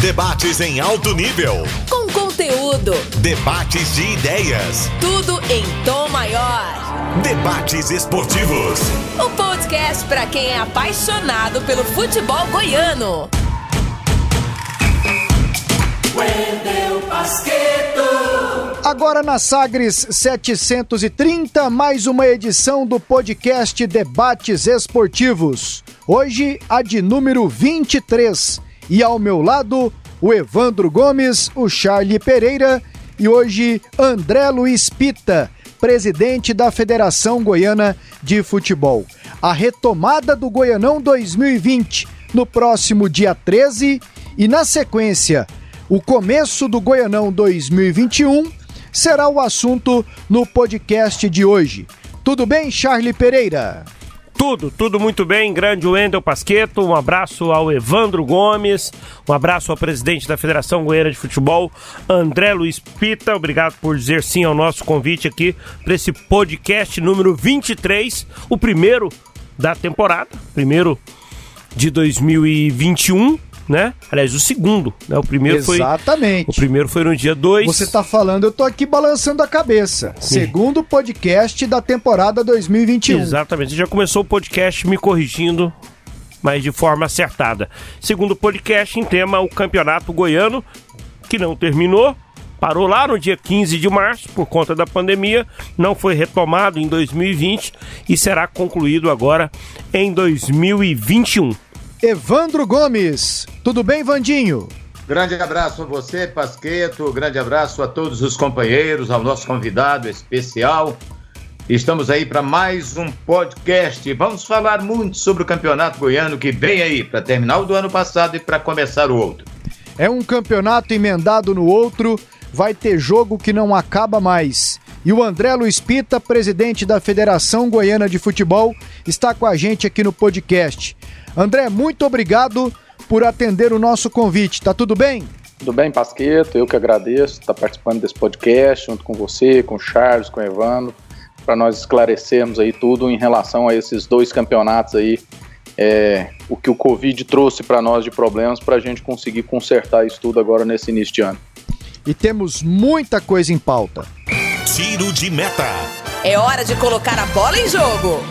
Debates em alto nível. Com conteúdo. Debates de ideias. Tudo em tom maior. Debates Esportivos. O podcast para quem é apaixonado pelo futebol goiano. Wendel Pasqueto. Agora na Sagres 730, mais uma edição do podcast Debates Esportivos. Hoje a de número 23. E ao meu lado, o Evandro Gomes, o Charlie Pereira e hoje André Luiz Pita, presidente da Federação Goiana de Futebol. A retomada do Goianão 2020 no próximo dia 13 e, na sequência, o começo do Goianão 2021 será o assunto no podcast de hoje. Tudo bem, Charlie Pereira? Tudo muito bem, grande Wendel Pasqueto, um abraço ao Evandro Gomes, um abraço ao presidente da Federação Goiana de Futebol, André Luiz Pita, obrigado por dizer sim ao nosso convite aqui para esse podcast número 23, o primeiro da temporada, primeiro de 2021, né? Aliás, o segundo, né? O primeiro foi... Exatamente. O primeiro foi no dia 2. Você tá falando, eu tô aqui balançando a cabeça. Sim. Segundo podcast da temporada 2021. Exatamente. Você já começou o podcast me corrigindo, mas de forma acertada. Segundo podcast em tema, o Campeonato Goiano, que não terminou, parou lá no dia 15 de março por conta da pandemia, não foi retomado em 2020 e será concluído agora em 2021. Evandro Gomes, tudo bem, Vandinho? Grande abraço a você, Pasqueto, grande abraço a todos os companheiros, ao nosso convidado especial. Estamos aí para mais um podcast. Vamos falar muito sobre o Campeonato Goiano que vem aí para terminar o do ano passado e para começar o outro. É um campeonato emendado no outro, vai ter jogo que não acaba mais. E o André Luiz Pita, presidente da Federação Goiana de Futebol, está com a gente aqui no podcast. André, muito obrigado por atender o nosso convite, tá tudo bem? Tudo bem, Pasqueto, eu que agradeço estar participando desse podcast junto com você, com o Charles, com o Evandro, para nós esclarecermos aí tudo em relação a esses dois campeonatos aí, o que o Covid trouxe para nós de problemas, para a gente conseguir consertar isso tudo agora nesse início de ano. E temos muita coisa em pauta. Tiro de meta. É hora de colocar a bola em jogo.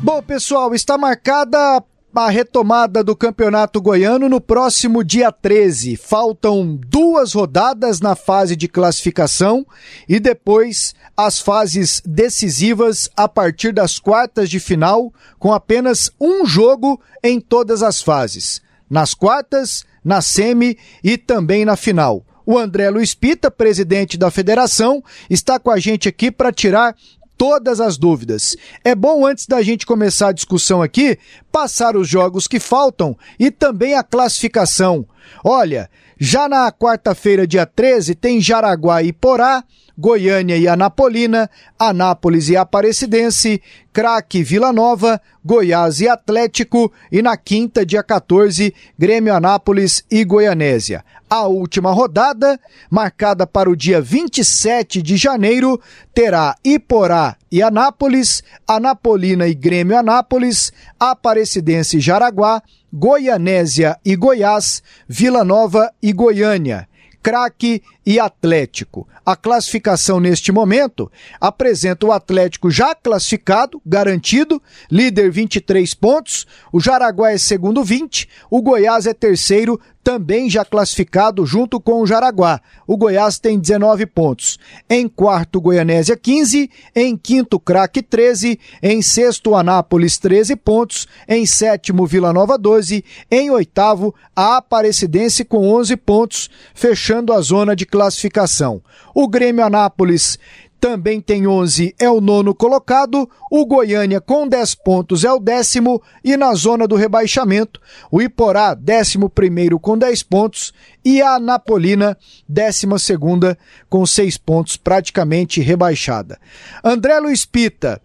Bom, pessoal, está marcada a retomada do Campeonato Goiano no próximo dia 13. Faltam 2 rodadas na fase de classificação e depois as fases decisivas a partir das quartas de final, com apenas um jogo em todas as fases. Nas quartas, na semi e também na final. O André Luiz Pita, presidente da federação, está com a gente aqui para tirar todas as dúvidas. É bom, antes da gente começar a discussão aqui, passar os jogos que faltam e também a classificação. Olha, já na quarta-feira, dia 13, tem Jaraguá e Iporá, Goiânia e Anapolina, Anápolis e Aparecidense, Craque e Vila Nova, Goiás e Atlético e na quinta, dia 14, Grêmio Anápolis e Goianésia. A última rodada, marcada para o dia 27 de janeiro, terá Iporá e Anápolis, Anapolina e Grêmio Anápolis, Aparecidense e Jaraguá, Goianésia e Goiás, Vila Nova e Goiânia, Craque e Atlético. A classificação neste momento apresenta o Atlético já classificado, garantido, líder 23 pontos, o Jaraguá é segundo 20, o Goiás é terceiro, também já classificado junto com o Jaraguá. O Goiás tem 19 pontos. Em quarto, Goianésia 15, em quinto, Craque 13, em sexto, Anápolis 13 pontos, em sétimo, Vila Nova 12, em oitavo, a Aparecidense com 11 pontos, fechando a zona de classificação. O Grêmio Anápolis também tem 11, é o nono colocado, o Goiânia com 10 pontos é o décimo e na zona do rebaixamento, o Iporá 11º com 10 pontos e a Anapolina 12ª com 6 pontos, praticamente rebaixada. André Luiz Pita,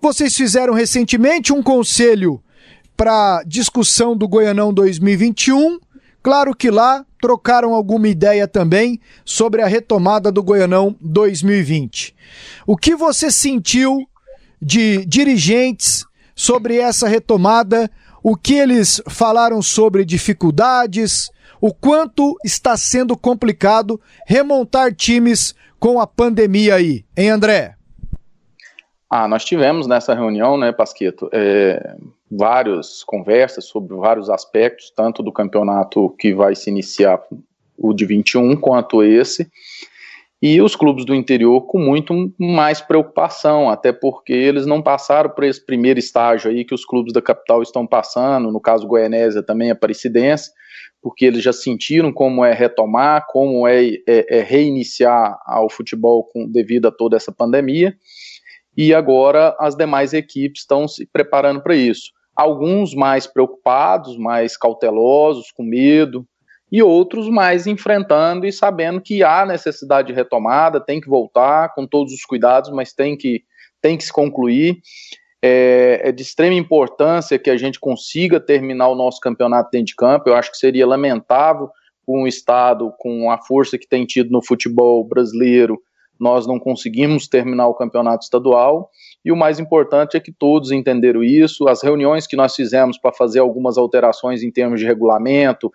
vocês fizeram recentemente um conselho para discussão do Goianão 2021, claro que lá trocaram alguma ideia também sobre a retomada do Goianão 2020. O que você sentiu de dirigentes sobre essa retomada? O que eles falaram sobre dificuldades? o quanto está sendo complicado remontar times com a pandemia aí, hein, André? Ah, nós tivemos nessa reunião, né, Pasqueto, várias conversas sobre vários aspectos, tanto do campeonato que vai se iniciar, o de 21, quanto esse, e os clubes do interior com muito mais preocupação, até porque eles não passaram por esse primeiro estágio aí que os clubes da capital estão passando, no caso Goianésia também, Aparecidense, porque eles já sentiram como é retomar, como é reiniciar o futebol devido a toda essa pandemia. E agora as demais equipes estão se preparando para isso. Alguns mais preocupados, mais cautelosos, com medo, e outros mais enfrentando e sabendo que há necessidade de retomada, tem que voltar com todos os cuidados, mas tem que se concluir. É de extrema importância que a gente consiga terminar o nosso campeonato dentro de campo. Eu acho que seria lamentável um estado com a força que tem tido no futebol brasileiro, nós não conseguimos terminar o campeonato estadual, e o mais importante é que todos entenderam isso. As reuniões que nós fizemos para fazer algumas alterações em termos de regulamento,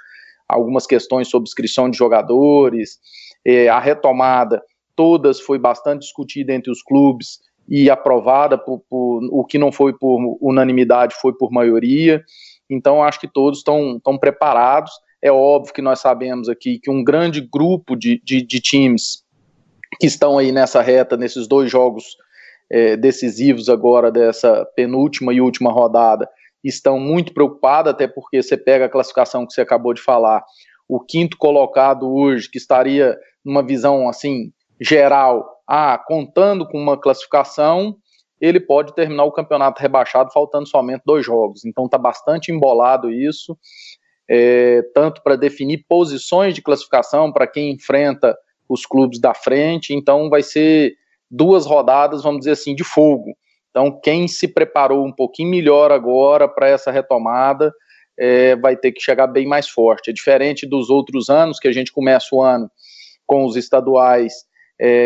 algumas questões sobre inscrição de jogadores, a retomada, todas foi bastante discutida entre os clubes e aprovada, o que não foi por unanimidade foi por maioria. Então acho que todos estão preparados. É óbvio que nós sabemos aqui que um grande grupo de times que estão aí nessa reta, nesses dois jogos decisivos agora dessa penúltima e última rodada, estão muito preocupados, até porque você pega a classificação que você acabou de falar, o quinto colocado hoje, que estaria numa visão assim geral, contando com uma classificação, ele pode terminar o campeonato rebaixado faltando somente 2 jogos, então está bastante embolado isso, tanto para definir posições de classificação para quem enfrenta os clubes da frente. Então vai ser 2 rodadas, vamos dizer assim, de fogo. Então quem se preparou um pouquinho melhor agora para essa retomada vai ter que chegar bem mais forte. É diferente dos outros anos, que a gente começa o ano com os estaduais,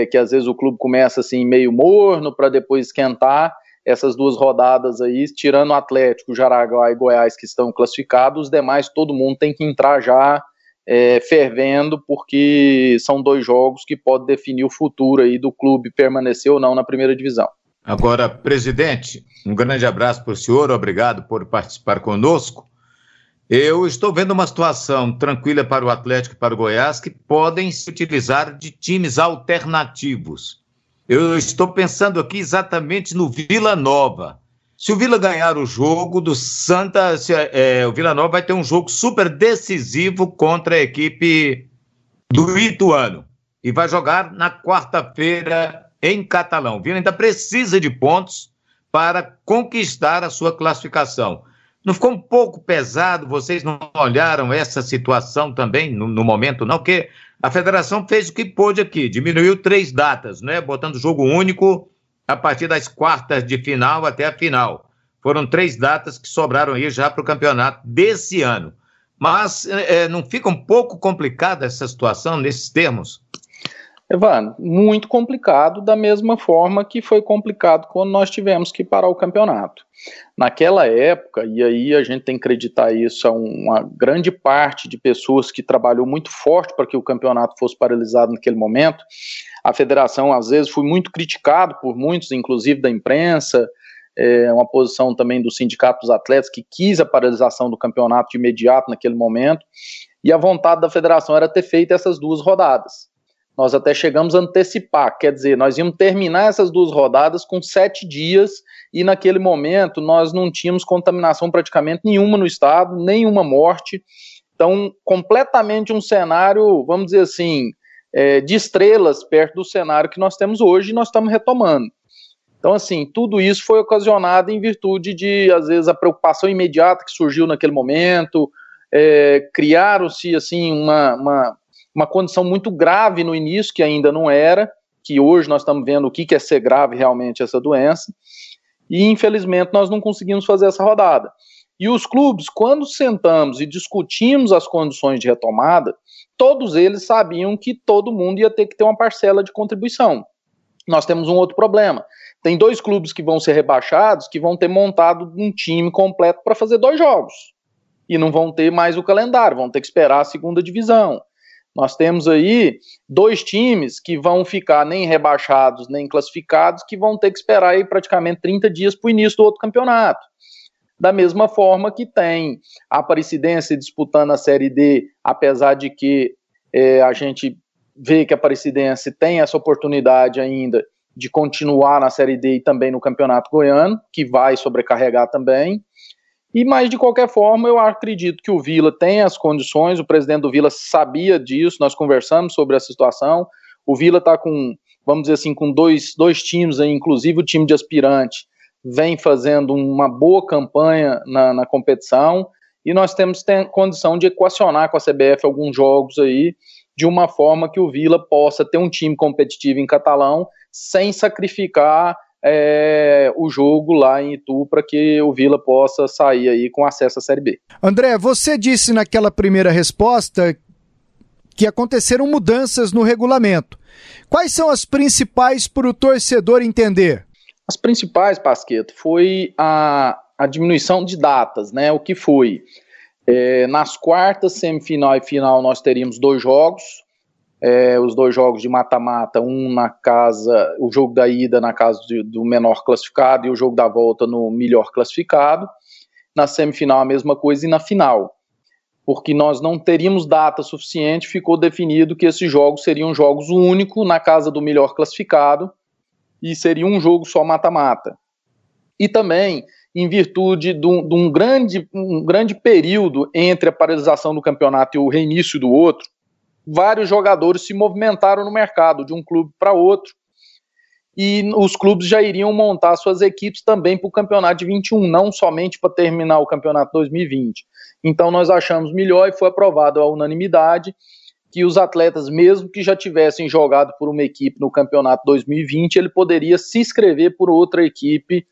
que às vezes o clube começa assim meio morno para depois esquentar. Essas 2 rodadas aí, tirando o Atlético, Jaraguá e Goiás, que estão classificados, os demais todo mundo tem que entrar já fervendo, porque são 2 jogos que podem definir o futuro aí do clube permanecer ou não na primeira divisão. Agora, presidente, um grande abraço para o senhor, obrigado por participar conosco. Eu estou vendo uma situação tranquila para o Atlético e para o Goiás, que podem se utilizar de times alternativos. Eu estou pensando aqui exatamente no Vila Nova. Se o Vila ganhar o jogo do Santa, o Vila Nova vai ter um jogo super decisivo contra a equipe do Ituano. E vai jogar na quarta-feira em Catalão. O Vila ainda precisa de pontos para conquistar a sua classificação. Não ficou um pouco pesado? Vocês não olharam essa situação também no momento, não? Porque a federação fez o que pôde aqui, diminuiu 3 datas, né? Botando jogo único a partir das quartas de final até a final. Foram 3 datas que sobraram aí já para o campeonato desse ano. Mas não fica um pouco complicada essa situação nesses termos? Evandro, muito complicado, da mesma forma que foi complicado quando nós tivemos que parar o campeonato. Naquela época, e aí a gente tem que acreditar isso a uma grande parte de pessoas que trabalhou muito forte para que o campeonato fosse paralisado naquele momento. A federação, às vezes, foi muito criticada por muitos, inclusive da imprensa, uma posição também do sindicato dos atletas, que quis a paralisação do campeonato de imediato naquele momento, e a vontade da federação era ter feito essas 2 rodadas. Nós até chegamos a antecipar, quer dizer, nós íamos terminar essas 2 rodadas com 7 dias, e naquele momento nós não tínhamos contaminação praticamente nenhuma no estado, nenhuma morte. Então, completamente um cenário, vamos dizer assim, de estrelas perto do cenário que nós temos hoje, e nós estamos retomando. Então, assim, tudo isso foi ocasionado em virtude de, às vezes, a preocupação imediata que surgiu naquele momento, criaram-se, assim, uma condição muito grave no início, que ainda não era, que hoje nós estamos vendo o que é ser grave realmente essa doença, e, infelizmente, nós não conseguimos fazer essa rodada. E os clubes, quando sentamos e discutimos as condições de retomada, todos eles sabiam que todo mundo ia ter que ter uma parcela de contribuição. Nós temos um outro problema. Tem 2 clubes que vão ser rebaixados, que vão ter montado um time completo para fazer 2 jogos. e não vão ter mais o calendário, vão ter que esperar a segunda divisão. Nós temos aí dois times que vão ficar nem rebaixados nem classificados, que vão ter que esperar aí praticamente 30 dias para o início do outro campeonato. Da mesma forma que tem a Aparecidense disputando a Série D, apesar de que a gente vê que a Aparecidense tem essa oportunidade ainda de continuar na Série D e também no Campeonato Goiano, que vai sobrecarregar também. Mas, de qualquer forma, eu acredito que o Vila tem as condições, o presidente do Vila sabia disso, nós conversamos sobre essa situação. O Vila está com, vamos dizer assim, com dois times aí, inclusive o time de aspirante, vem fazendo uma boa campanha na competição, e nós temos condição de equacionar com a CBF alguns jogos aí, de uma forma que o Vila possa ter um time competitivo em Catalão, sem sacrificar o jogo lá em Itu, para que o Vila possa sair aí com acesso à Série B. André, você disse naquela primeira resposta que aconteceram mudanças no regulamento. Quais são as principais para o torcedor entender? As principais, Pasqueto, foi a diminuição de datas, né? O que foi? Nas quartas, semifinal e final, nós teríamos dois jogos, os dois jogos de mata-mata, o jogo da ida na casa do menor classificado e o jogo da volta no melhor classificado. Na semifinal, a mesma coisa, e na final, porque nós não teríamos data suficiente, ficou definido que esses jogos seriam jogos únicos na casa do melhor classificado, e seria um jogo só mata-mata. E também, em virtude de um grande período entre a paralisação do campeonato e o reinício do outro, vários jogadores se movimentaram no mercado, de um clube para outro, e os clubes já iriam montar suas equipes também para o campeonato de 21, não somente para terminar o campeonato 2020. Então nós achamos melhor, e foi aprovado à unanimidade, que os atletas, mesmo que já tivessem jogado por uma equipe no campeonato 2020, ele poderia se inscrever por outra equipe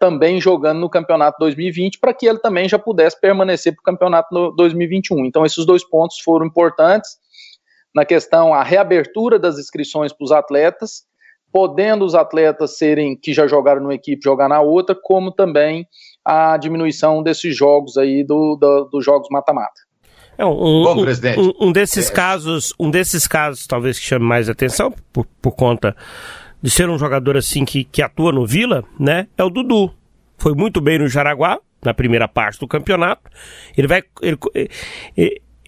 também jogando no campeonato 2020, para que ele também já pudesse permanecer para o campeonato 2021. Então esses dois pontos foram importantes na questão, a reabertura das inscrições para os atletas, podendo os atletas que já jogaram numa equipe jogar na outra, como também a diminuição desses jogos aí dos jogos mata-mata. Bom, presidente. Um desses casos talvez que chame mais atenção, por conta de ser um jogador assim que atua no Vila, né, é o Dudu. Foi muito bem no Jaraguá, na primeira parte do campeonato.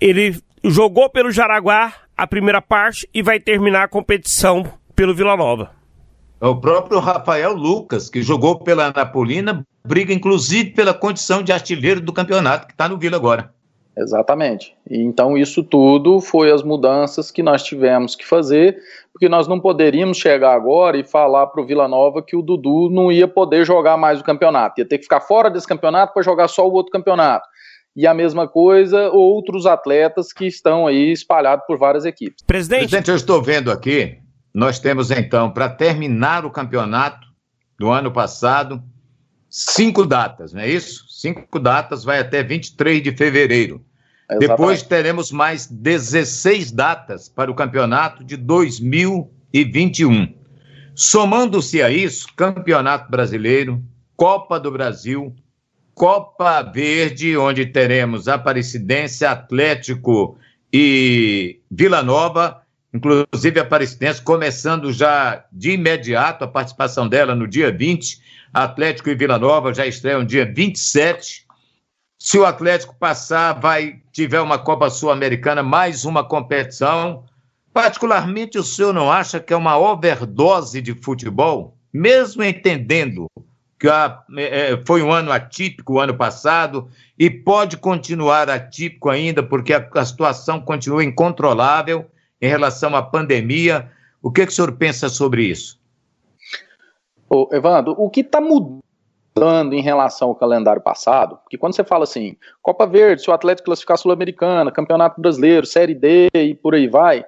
Ele jogou pelo Jaraguá a primeira parte e vai terminar a competição pelo Vila Nova. O próprio Rafael Lucas, que jogou pela Anapolina, briga inclusive pela condição de artilheiro do campeonato, que está no Vila agora. Exatamente. Então isso tudo foi as mudanças que nós tivemos que fazer, porque nós não poderíamos chegar agora e falar para o Vila Nova que o Dudu não ia poder jogar mais o campeonato, ia ter que ficar fora desse campeonato para jogar só o outro campeonato. E a mesma coisa, outros atletas que estão aí espalhados por várias equipes. Presidente, eu estou vendo aqui, nós temos então, para terminar o campeonato do ano passado, 5 datas, não é isso? 5 datas, vai até 23 de fevereiro. Exatamente. Depois teremos mais 16 datas para o campeonato de 2021. Somando-se a isso, Campeonato Brasileiro, Copa do Brasil, Copa Verde, onde teremos Aparecidense, Atlético e Vila Nova, inclusive Aparecidense, começando já de imediato a participação dela no dia 20. Atlético e Vila Nova já estreiam dia 27. Se o Atlético passar, tiver uma Copa Sul-Americana, mais uma competição. Particularmente, o senhor não acha que é uma overdose de futebol? Mesmo entendendo que foi um ano atípico o ano passado e pode continuar atípico ainda, porque a situação continua incontrolável em relação à pandemia. O que o senhor pensa sobre isso? Ô, Evandro, o que está mudando em relação ao calendário passado, porque quando você fala assim, Copa Verde, se o Atlético classificar Sul-Americana, Campeonato Brasileiro, Série D e por aí vai,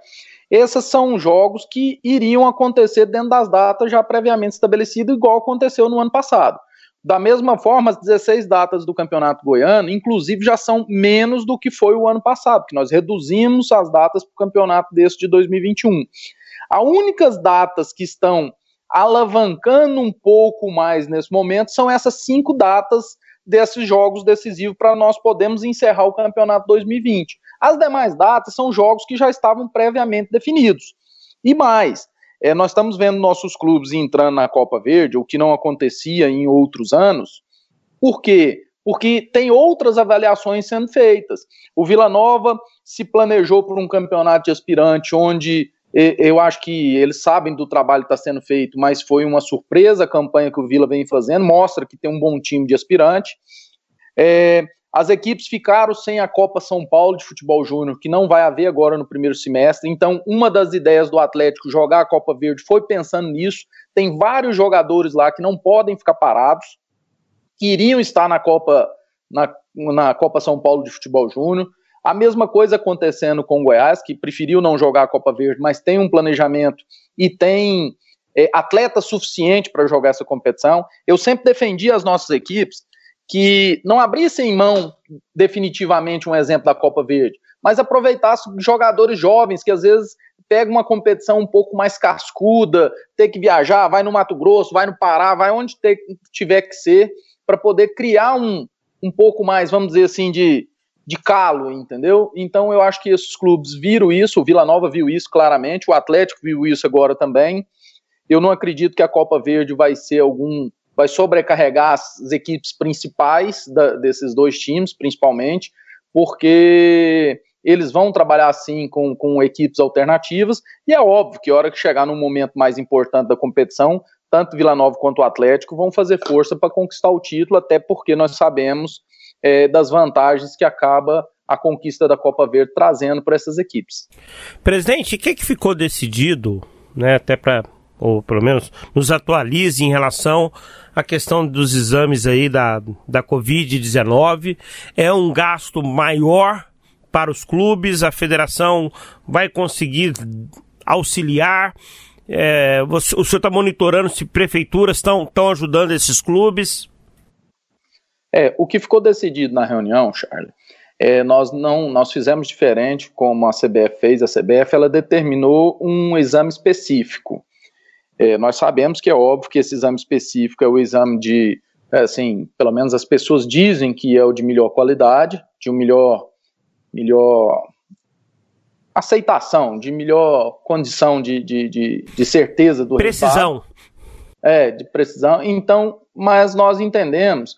esses são jogos que iriam acontecer dentro das datas já previamente estabelecidas, igual aconteceu no ano passado. Da mesma forma, as 16 datas do Campeonato Goiano, inclusive, já são menos do que foi o ano passado, porque nós reduzimos as datas para o campeonato desse de 2021. As únicas datas que estão alavancando um pouco mais nesse momento são essas 5 datas desses jogos decisivos para nós podermos encerrar o campeonato 2020. As demais datas são jogos que já estavam previamente definidos. E mais, nós estamos vendo nossos clubes entrando na Copa Verde, o que não acontecia em outros anos. Por quê? Porque tem outras avaliações sendo feitas. O Vila Nova se planejou por um campeonato de aspirante, onde eu acho que eles sabem do trabalho que está sendo feito, mas foi uma surpresa a campanha que o Vila vem fazendo, mostra que tem um bom time de aspirante. As equipes ficaram sem a Copa São Paulo de Futebol Júnior, que não vai haver agora no primeiro semestre. Então, uma das ideias do Atlético jogar a Copa Verde foi pensando nisso. Tem vários jogadores lá que não podem ficar parados, que iriam estar na Copa São Paulo de Futebol Júnior. A mesma coisa acontecendo com o Goiás, que preferiu não jogar a Copa Verde, mas tem um planejamento e tem atleta suficiente para jogar essa competição. Eu sempre defendi as nossas equipes que não abrissem mão definitivamente um exemplo da Copa Verde, mas aproveitassem jogadores jovens que às vezes pegam uma competição um pouco mais cascuda, tem que viajar, vai no Mato Grosso, vai no Pará, vai onde tiver que ser, para poder criar um pouco mais, vamos dizer assim, de calo, entendeu? Então eu acho que esses clubes viram isso, o Vila Nova viu isso claramente, o Atlético viu isso agora também. Eu não acredito que a Copa Verde vai sobrecarregar as equipes principais desses dois times, principalmente, porque eles vão trabalhar assim com equipes alternativas, e é óbvio que a hora que chegar num momento mais importante da competição, tanto Vila Nova quanto o Atlético vão fazer força para conquistar o título, até porque nós sabemos das vantagens que acaba a conquista da Copa Verde trazendo para essas equipes. Presidente, o que ficou decidido, né, até para, ou pelo menos, nos atualize em relação à questão dos exames aí da Covid-19? É um gasto maior para os clubes? A federação vai conseguir auxiliar? O senhor está monitorando se prefeituras estão ajudando esses clubes? O que ficou decidido na reunião, Charlie, nós fizemos diferente como a CBF fez. A CBF ela determinou um exame específico. Nós sabemos que é óbvio que esse exame específico é o exame de, assim, pelo menos as pessoas dizem que é o de melhor qualidade, de um melhor aceitação, de melhor condição de certeza do resultado. De precisão. Então, mas nós entendemos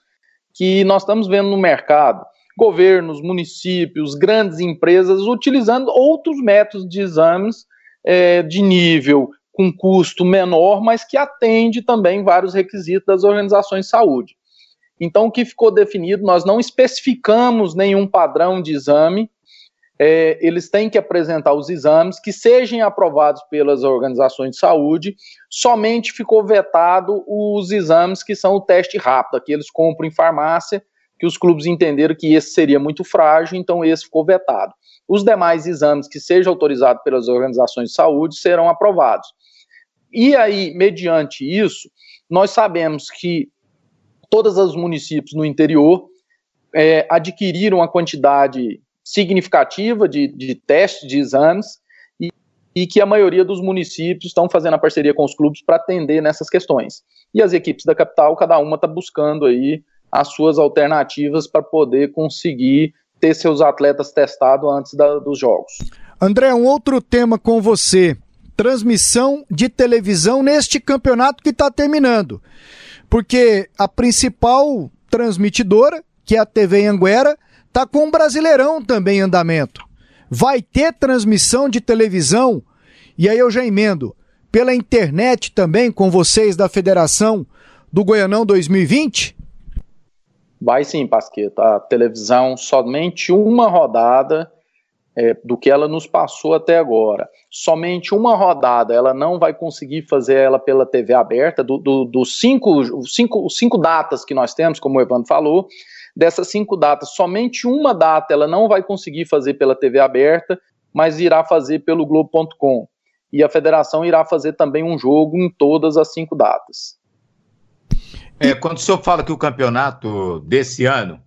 que nós estamos vendo no mercado governos, municípios, grandes empresas utilizando outros métodos de exames de nível com custo menor, mas que atende também vários requisitos das organizações de saúde. Então, o que ficou definido, nós não especificamos nenhum padrão de exame. Eles têm que apresentar os exames que sejam aprovados pelas organizações de saúde. Somente ficou vetado os exames que são o teste rápido, que eles compram em farmácia, que os clubes entenderam que esse seria muito frágil, então esse ficou vetado. Os demais exames que sejam autorizados pelas organizações de saúde serão aprovados. E aí, mediante isso, nós sabemos que todos os municípios no interior adquiriram a quantidade significativa de testes, de exames, e que a maioria dos municípios estão fazendo a parceria com os clubes para atender nessas questões. E as equipes da capital, cada uma está buscando aí as suas alternativas para poder conseguir ter seus atletas testados antes dos jogos. André, um outro tema com você, transmissão de televisão neste campeonato que está terminando, porque a principal transmitidora, que é a TV Anguera, tá com o Brasileirão também em andamento. Vai ter transmissão de televisão, e aí eu já emendo, pela internet também, com vocês da Federação do Goianão 2020? Vai sim, Pasqueto. A televisão, somente uma rodada do que ela nos passou até agora. Somente uma rodada, ela não vai conseguir fazer ela pela TV aberta, dos cinco datas que nós temos, como o Evandro falou. Dessas 5 datas, somente uma data ela não vai conseguir fazer pela TV aberta, mas irá fazer pelo Globo.com. E a federação irá fazer também um jogo em todas as 5 datas. Quando o senhor fala que o campeonato desse ano,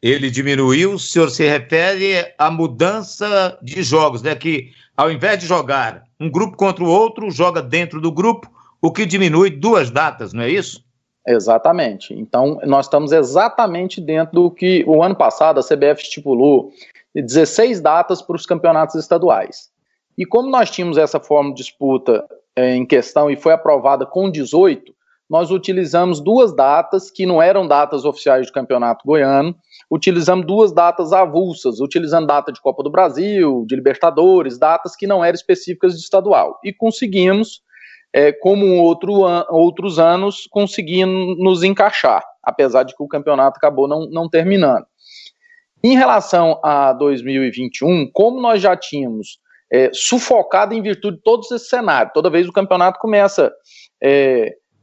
ele diminuiu, o senhor se refere à mudança de jogos, né? Que ao invés de jogar um grupo contra o outro, joga dentro do grupo, o que diminui 2 datas, não é isso? Exatamente. Então, nós estamos exatamente dentro do que o ano passado a CBF estipulou, 16 datas para os campeonatos estaduais. E como nós tínhamos essa forma de disputa em questão e foi aprovada com 18, nós utilizamos duas datas que não eram datas oficiais do Campeonato Goiano, utilizamos duas datas avulsas, utilizando data de Copa do Brasil, de Libertadores, datas que não eram específicas de estadual. E conseguimos, como outros anos, conseguindo nos encaixar, apesar de que o campeonato acabou não terminando. Em relação a 2021, como nós já tínhamos sufocado em virtude de todos esses cenários, toda vez o campeonato começa...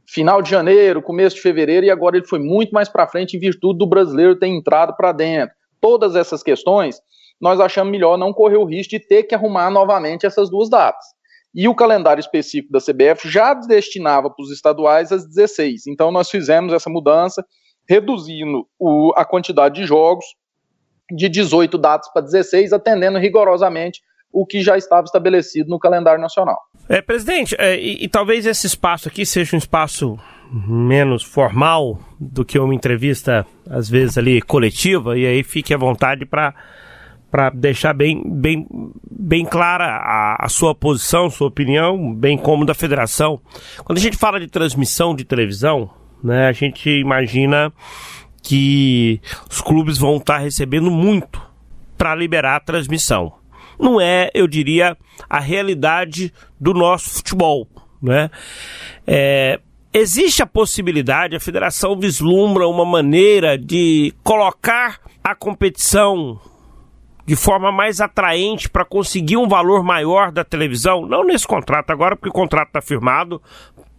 final de janeiro, começo de fevereiro, e agora ele foi muito mais para frente em virtude do brasileiro ter entrado para dentro. Todas essas questões, nós achamos melhor não correr o risco de ter que arrumar novamente essas duas datas. E o calendário específico da CBF já destinava para os estaduais as 16. Então nós fizemos essa mudança, reduzindo a quantidade de jogos de 18 datas para 16, atendendo rigorosamente o que já estava estabelecido no calendário nacional. Presidente, e talvez esse espaço aqui seja um espaço menos formal do que uma entrevista, às vezes, ali coletiva, e aí fique à vontade para deixar bem clara a sua posição, sua opinião, bem como da federação. Quando a gente fala de transmissão de televisão, né, a gente imagina que os clubes vão estar recebendo muito para liberar a transmissão. Não é, eu diria, a realidade do nosso futebol, né? Existe a possibilidade, a federação vislumbra uma maneira de colocar a competição de forma mais atraente para conseguir um valor maior da televisão, não nesse contrato agora, porque o contrato está firmado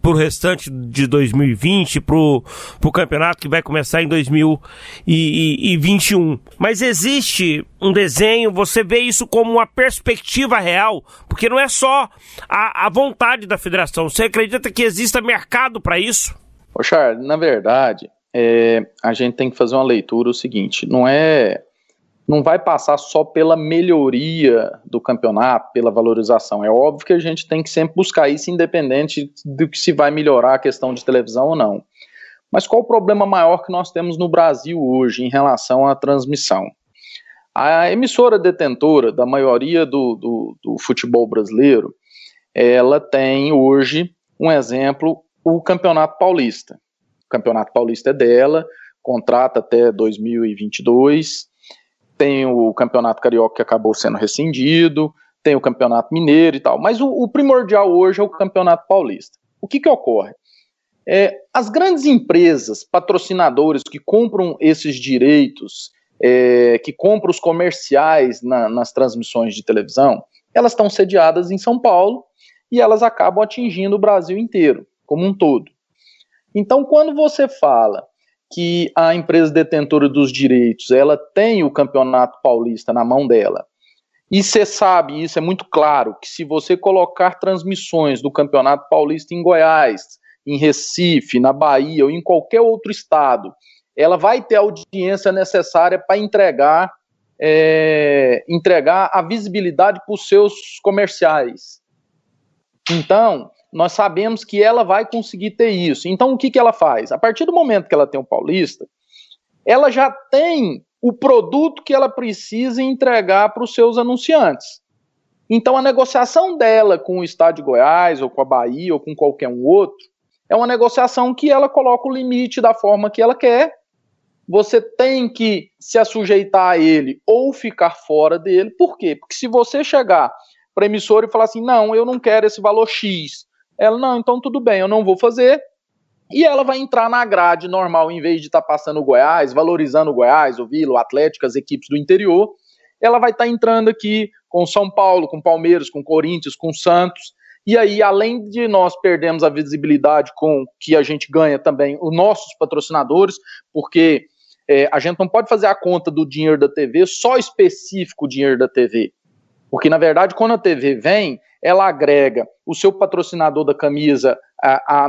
para o restante de 2020, para o campeonato que vai começar em 2021. Mas existe um desenho, você vê isso como uma perspectiva real, porque não é só a vontade da federação. Você acredita que exista mercado para isso? Ô Charlie, na verdade, a gente tem que fazer uma leitura o seguinte, não vai passar só pela melhoria do campeonato, pela valorização. É óbvio que a gente tem que sempre buscar isso, independente do que se vai melhorar a questão de televisão ou não. Mas qual o problema maior que nós temos no Brasil hoje em relação à transmissão? A emissora detentora da maioria do futebol brasileiro, ela tem hoje, um exemplo, o Campeonato Paulista. O Campeonato Paulista é dela, contrata até 2022... Tem o Campeonato Carioca que acabou sendo rescindido, tem o Campeonato Mineiro e tal, mas o primordial hoje é o Campeonato Paulista. O que ocorre? As grandes empresas, patrocinadores que compram esses direitos, que compram os comerciais nas transmissões de televisão, elas estão sediadas em São Paulo e elas acabam atingindo o Brasil inteiro, como um todo. Então, quando você fala que a empresa detentora dos direitos, ela tem o Campeonato Paulista na mão dela. E você sabe, isso é muito claro, que se você colocar transmissões do Campeonato Paulista em Goiás, em Recife, na Bahia ou em qualquer outro estado, ela vai ter a audiência necessária para entregar a visibilidade para os seus comerciais. Então, nós sabemos que ela vai conseguir ter isso. Então, o que ela faz? A partir do momento que ela tem o Paulista, ela já tem o produto que ela precisa entregar para os seus anunciantes. Então, a negociação dela com o Estado de Goiás, ou com a Bahia, ou com qualquer um outro, é uma negociação que ela coloca o limite da forma que ela quer. Você tem que se sujeitar a ele ou ficar fora dele. Por quê? Porque se você chegar para a emissora e falar assim, não, eu não quero esse valor X, ela, não, então tudo bem, eu não vou fazer. E ela vai entrar na grade normal, em vez de estar passando o Goiás, valorizando o Goiás, o Vila, o Atlético, as equipes do interior, ela vai estar entrando aqui com São Paulo, com Palmeiras, com Corinthians, com Santos. E aí, além de nós perdermos a visibilidade com que a gente ganha também os nossos patrocinadores, porque a gente não pode fazer a conta do dinheiro da TV, só específico o dinheiro da TV. Porque, na verdade, quando a TV vem, ela agrega o seu patrocinador da camisa,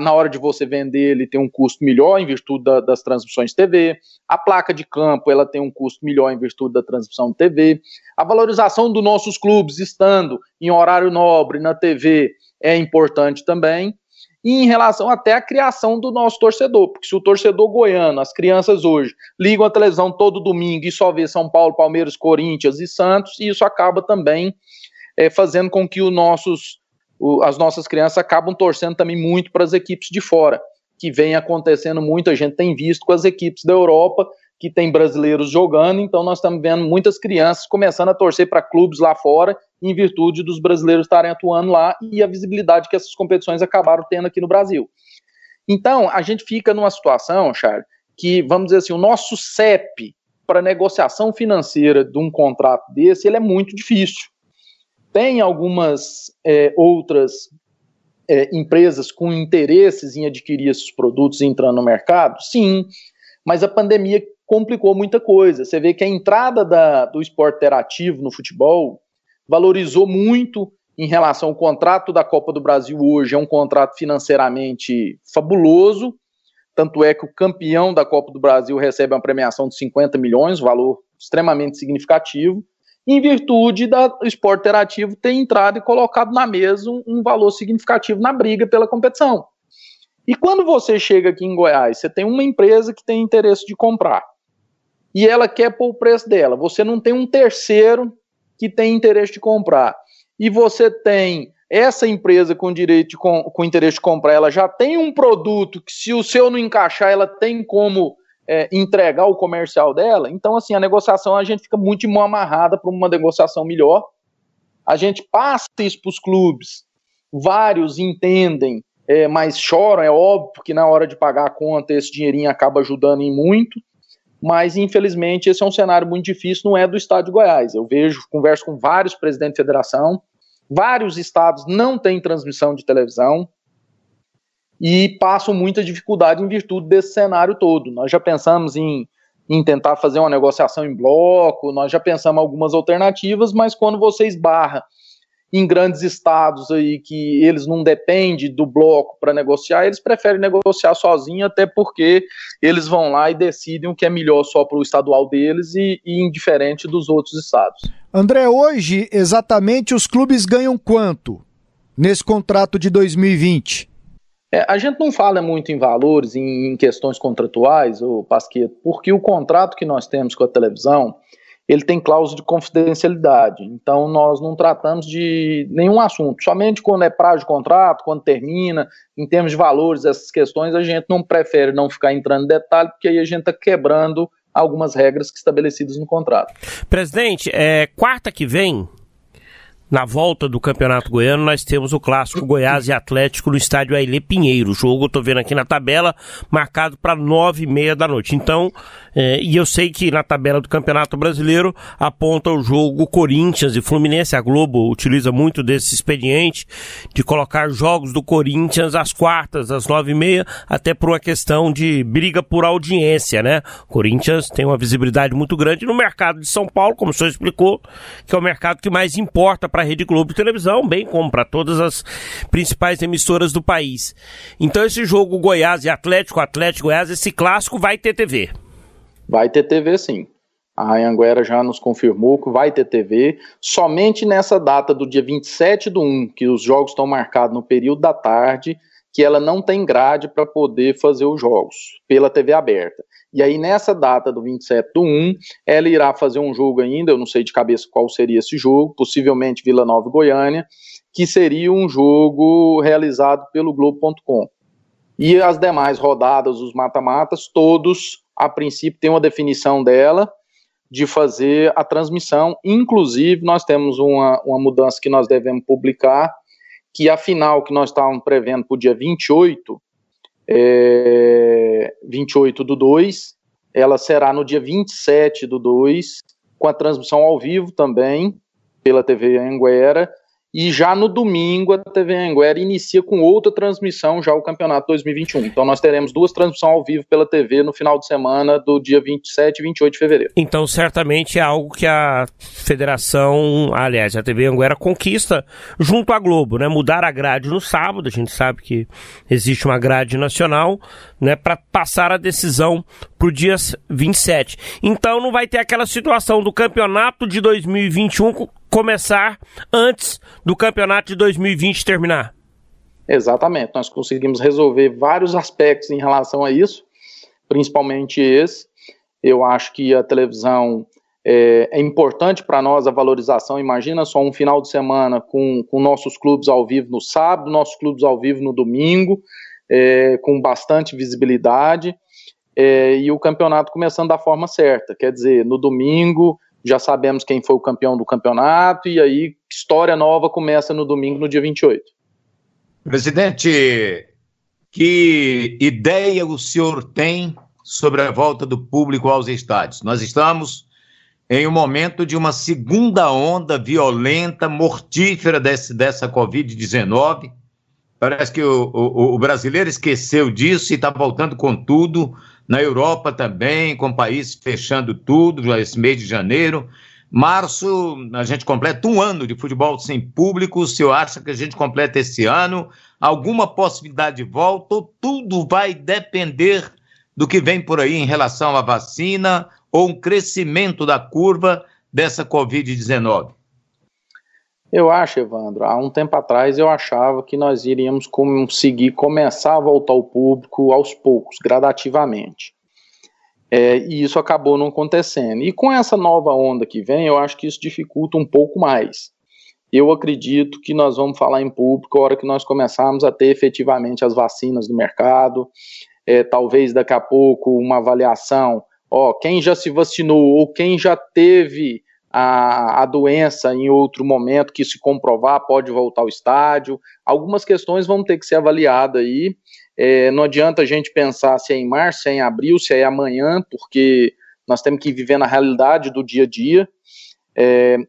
na hora de você vender, ele tem um custo melhor em virtude das transmissões de TV, a placa de campo ela tem um custo melhor em virtude da transmissão de TV, a valorização dos nossos clubes estando em horário nobre na TV é importante também, e em relação até à criação do nosso torcedor, porque se o torcedor goiano, as crianças hoje, ligam a televisão todo domingo e só vê São Paulo, Palmeiras, Corinthians e Santos, e isso acaba também fazendo com que as nossas crianças acabam torcendo também muito para as equipes de fora, que vem acontecendo muito, a gente tem visto com as equipes da Europa, que tem brasileiros jogando, então nós estamos vendo muitas crianças começando a torcer para clubes lá fora, em virtude dos brasileiros estarem atuando lá e a visibilidade que essas competições acabaram tendo aqui no Brasil. Então, a gente fica numa situação, Charlie, que, vamos dizer assim, o nosso CEP para negociação financeira de um contrato desse, ele é muito difícil. Tem algumas outras empresas com interesses em adquirir esses produtos e entrando no mercado? Sim, mas a pandemia complicou muita coisa. Você vê que a entrada do esporte interativo no futebol valorizou muito em relação ao contrato da Copa do Brasil hoje, é um contrato financeiramente fabuloso, tanto é que o campeão da Copa do Brasil recebe uma premiação de 50 milhões, um valor extremamente significativo, em virtude do esporte interativo ter entrado e colocado na mesa um valor significativo na briga pela competição. E quando você chega aqui em Goiás, você tem uma empresa que tem interesse de comprar, e ela quer pôr o preço dela, você não tem um terceiro que tem interesse de comprar, e você tem essa empresa com direito com interesse de comprar, ela já tem um produto que se o seu não encaixar, ela tem como entregar o comercial dela, então assim, a negociação a gente fica muito de mão amarrada para uma negociação melhor, a gente passa isso para os clubes, vários entendem, mas choram, é óbvio que na hora de pagar a conta esse dinheirinho acaba ajudando em muito, mas infelizmente esse é um cenário muito difícil, não é do estado de Goiás, eu vejo, converso com vários presidentes de federação, vários estados não têm transmissão de televisão e passam muita dificuldade em virtude desse cenário todo, nós já pensamos em tentar fazer uma negociação em bloco, nós já pensamos algumas alternativas, mas quando você esbarra em grandes estados aí que eles não dependem do bloco para negociar, eles preferem negociar sozinhos, até porque eles vão lá e decidem o que é melhor só para o estadual deles e indiferente dos outros estados. André, hoje exatamente os clubes ganham quanto nesse contrato de 2020? A gente não fala muito em valores, em questões contratuais, ô Pasqueto, porque o contrato que nós temos com a televisão ele tem cláusula de confidencialidade, então nós não tratamos de nenhum assunto, somente quando é prazo de contrato, quando termina, em termos de valores, essas questões, a gente não prefere não ficar entrando em detalhe, porque aí a gente está quebrando algumas regras estabelecidas no contrato. Presidente, quarta que vem, na volta do Campeonato Goiano, nós temos o clássico Goiás e Atlético no estádio Hailé Pinheiro. O jogo, eu tô vendo aqui na tabela, marcado para 21h30. Então, e eu sei que na tabela do Campeonato Brasileiro aponta o jogo Corinthians e Fluminense. A Globo utiliza muito desse expediente de colocar jogos do Corinthians às quartas, às 21h30, até por uma questão de briga por audiência, né? O Corinthians tem uma visibilidade muito grande no mercado de São Paulo, como o senhor explicou, que é o mercado que mais importa para a Rede Globo de televisão, bem como para todas as principais emissoras do país. Então esse jogo Goiás e Atlético, Atlético-Goiás, esse clássico vai ter TV? Vai ter TV, sim. A Anhanguera já nos confirmou que vai ter TV, somente nessa data do dia 27/1, que os jogos estão marcados no período da tarde, que ela não tem grade para poder fazer os jogos pela TV aberta. E aí nessa data do 27/1, ela irá fazer um jogo ainda, eu não sei de cabeça qual seria esse jogo, possivelmente Vila Nova e Goiânia, que seria um jogo realizado pelo Globo.com. E as demais rodadas, os mata-matas, todos, a princípio, tem uma definição dela de fazer a transmissão, inclusive nós temos uma mudança que nós devemos publicar, que a final que nós estávamos prevendo para o dia 28/2, ela será no dia 27/2, com a transmissão ao vivo também, pela TV Anhanguera, e já no domingo a TV Anhanguera inicia com outra transmissão já o campeonato 2021, então nós teremos duas transmissões ao vivo pela TV no final de semana do dia 27 e 28 de fevereiro. Então certamente é algo que a federação, aliás a TV Anhanguera conquista junto à Globo, né? Mudar a grade no sábado, a gente sabe que existe uma grade nacional, né, para passar a decisão para o dia 27, então não vai ter aquela situação do campeonato de 2021 começar antes do campeonato de 2020 terminar? Exatamente, nós conseguimos resolver vários aspectos em relação a isso, principalmente esse. Eu acho que a televisão é importante para nós, a valorização. Imagina só um final de semana com nossos clubes ao vivo no sábado, nossos clubes ao vivo no domingo, com bastante visibilidade, e o campeonato começando da forma certa, quer dizer, no domingo já sabemos quem foi o campeão do campeonato, e aí história nova começa no domingo, no dia 28. Presidente, que ideia o senhor tem sobre a volta do público aos estádios? Nós estamos em um momento de uma segunda onda violenta, mortífera dessa Covid-19. Parece que o brasileiro esqueceu disso e está voltando com tudo. Na Europa também, com o país fechando tudo, já esse mês de janeiro. Março, a gente completa um ano de futebol sem público. O senhor acha que a gente completa esse ano? Alguma possibilidade de volta? Ou tudo vai depender do que vem por aí em relação à vacina, ou um crescimento da curva dessa Covid-19? Eu acho, Evandro, há um tempo atrás eu achava que nós iríamos conseguir começar a voltar ao público aos poucos, gradativamente. E isso acabou não acontecendo. E com essa nova onda que vem, eu acho que isso dificulta um pouco mais. Eu acredito que nós vamos falar em público a hora que nós começarmos a ter efetivamente as vacinas no mercado, talvez daqui a pouco uma avaliação, quem já se vacinou ou quem já teve a doença em outro momento, que se comprovar pode voltar ao estádio. Algumas questões vão ter que ser avaliadas aí. Não adianta a gente pensar se é em março, se é em abril, se é amanhã, porque nós temos que viver na realidade do dia a dia.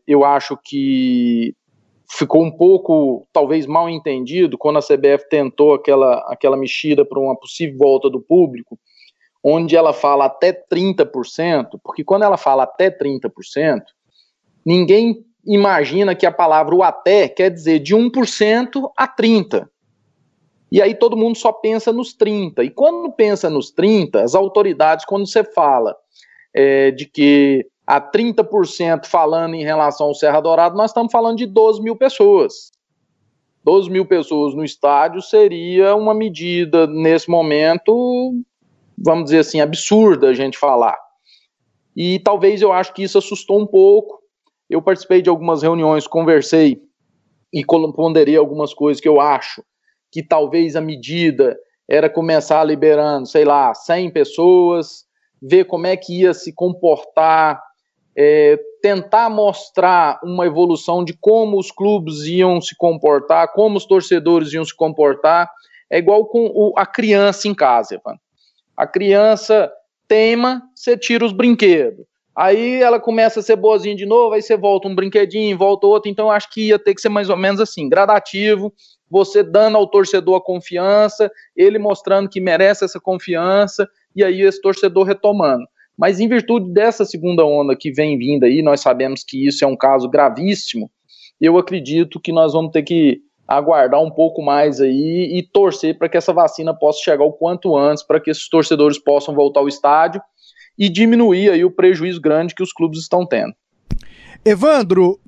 Eu acho que ficou um pouco, talvez, mal entendido quando a CBF tentou aquela mexida para uma possível volta do público, onde ela fala até 30%, porque quando ela fala até 30%, ninguém imagina que a palavra o até quer dizer de 1% a 30%. E aí todo mundo só pensa nos 30%. E quando pensa nos 30%, as autoridades, quando você fala de que a 30% falando em relação ao Serra Dourada, nós estamos falando de 12 mil pessoas. 12 mil pessoas no estádio seria uma medida, nesse momento, vamos dizer assim, absurda a gente falar. E talvez eu acho que isso assustou um pouco. Eu participei de algumas reuniões, conversei e ponderei algumas coisas que eu acho que talvez a medida era começar liberando, sei lá, 100 pessoas, ver como é que ia se comportar, tentar mostrar uma evolução de como os clubes iam se comportar, como os torcedores iam se comportar. É igual com a criança em casa, Evandro. A criança teima, você tira os brinquedos. Aí ela começa a ser boazinha de novo, aí você volta um brinquedinho, volta outro. Então eu acho que ia ter que ser mais ou menos assim, gradativo, você dando ao torcedor a confiança, ele mostrando que merece essa confiança, e aí esse torcedor retomando. Mas em virtude dessa segunda onda que vem vindo aí, nós sabemos que isso é um caso gravíssimo, eu acredito que nós vamos ter que aguardar um pouco mais aí e torcer para que essa vacina possa chegar o quanto antes, para que esses torcedores possam voltar ao estádio e diminuir aí o prejuízo grande que os clubes estão tendo. Evandro,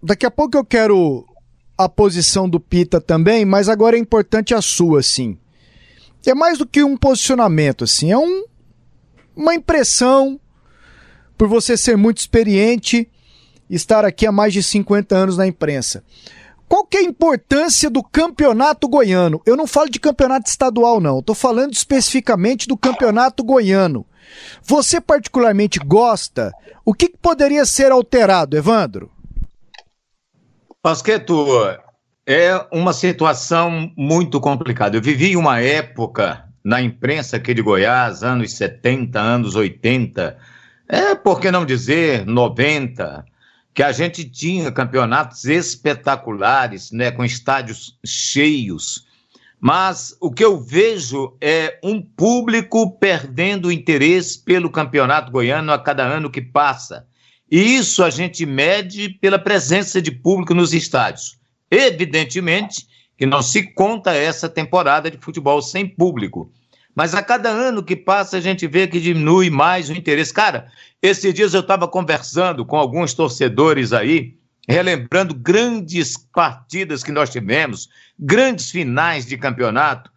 daqui a pouco eu quero a posição do Pita também, mas agora é importante a sua, assim. É mais do que um posicionamento, assim, é uma impressão, por você ser muito experiente, estar aqui há mais de 50 anos na imprensa. Qual que é a importância do campeonato goiano? Eu não falo de campeonato estadual, não. Estou falando especificamente do campeonato goiano. Você particularmente gosta? O que poderia ser alterado, Evandro? Pasqueto, é uma situação muito complicada. Eu vivi uma época na imprensa aqui de Goiás, anos 70, anos 80, por que não dizer 90, que a gente tinha campeonatos espetaculares, né, com estádios cheios. Mas o que eu vejo é um público perdendo o interesse pelo Campeonato Goiano a cada ano que passa. E isso a gente mede pela presença de público nos estádios. Evidentemente que não se conta essa temporada de futebol sem público. Mas a cada ano que passa a gente vê que diminui mais o interesse. Cara, esses dias eu estava conversando com alguns torcedores aí relembrando grandes partidas que nós tivemos, grandes finais de campeonato.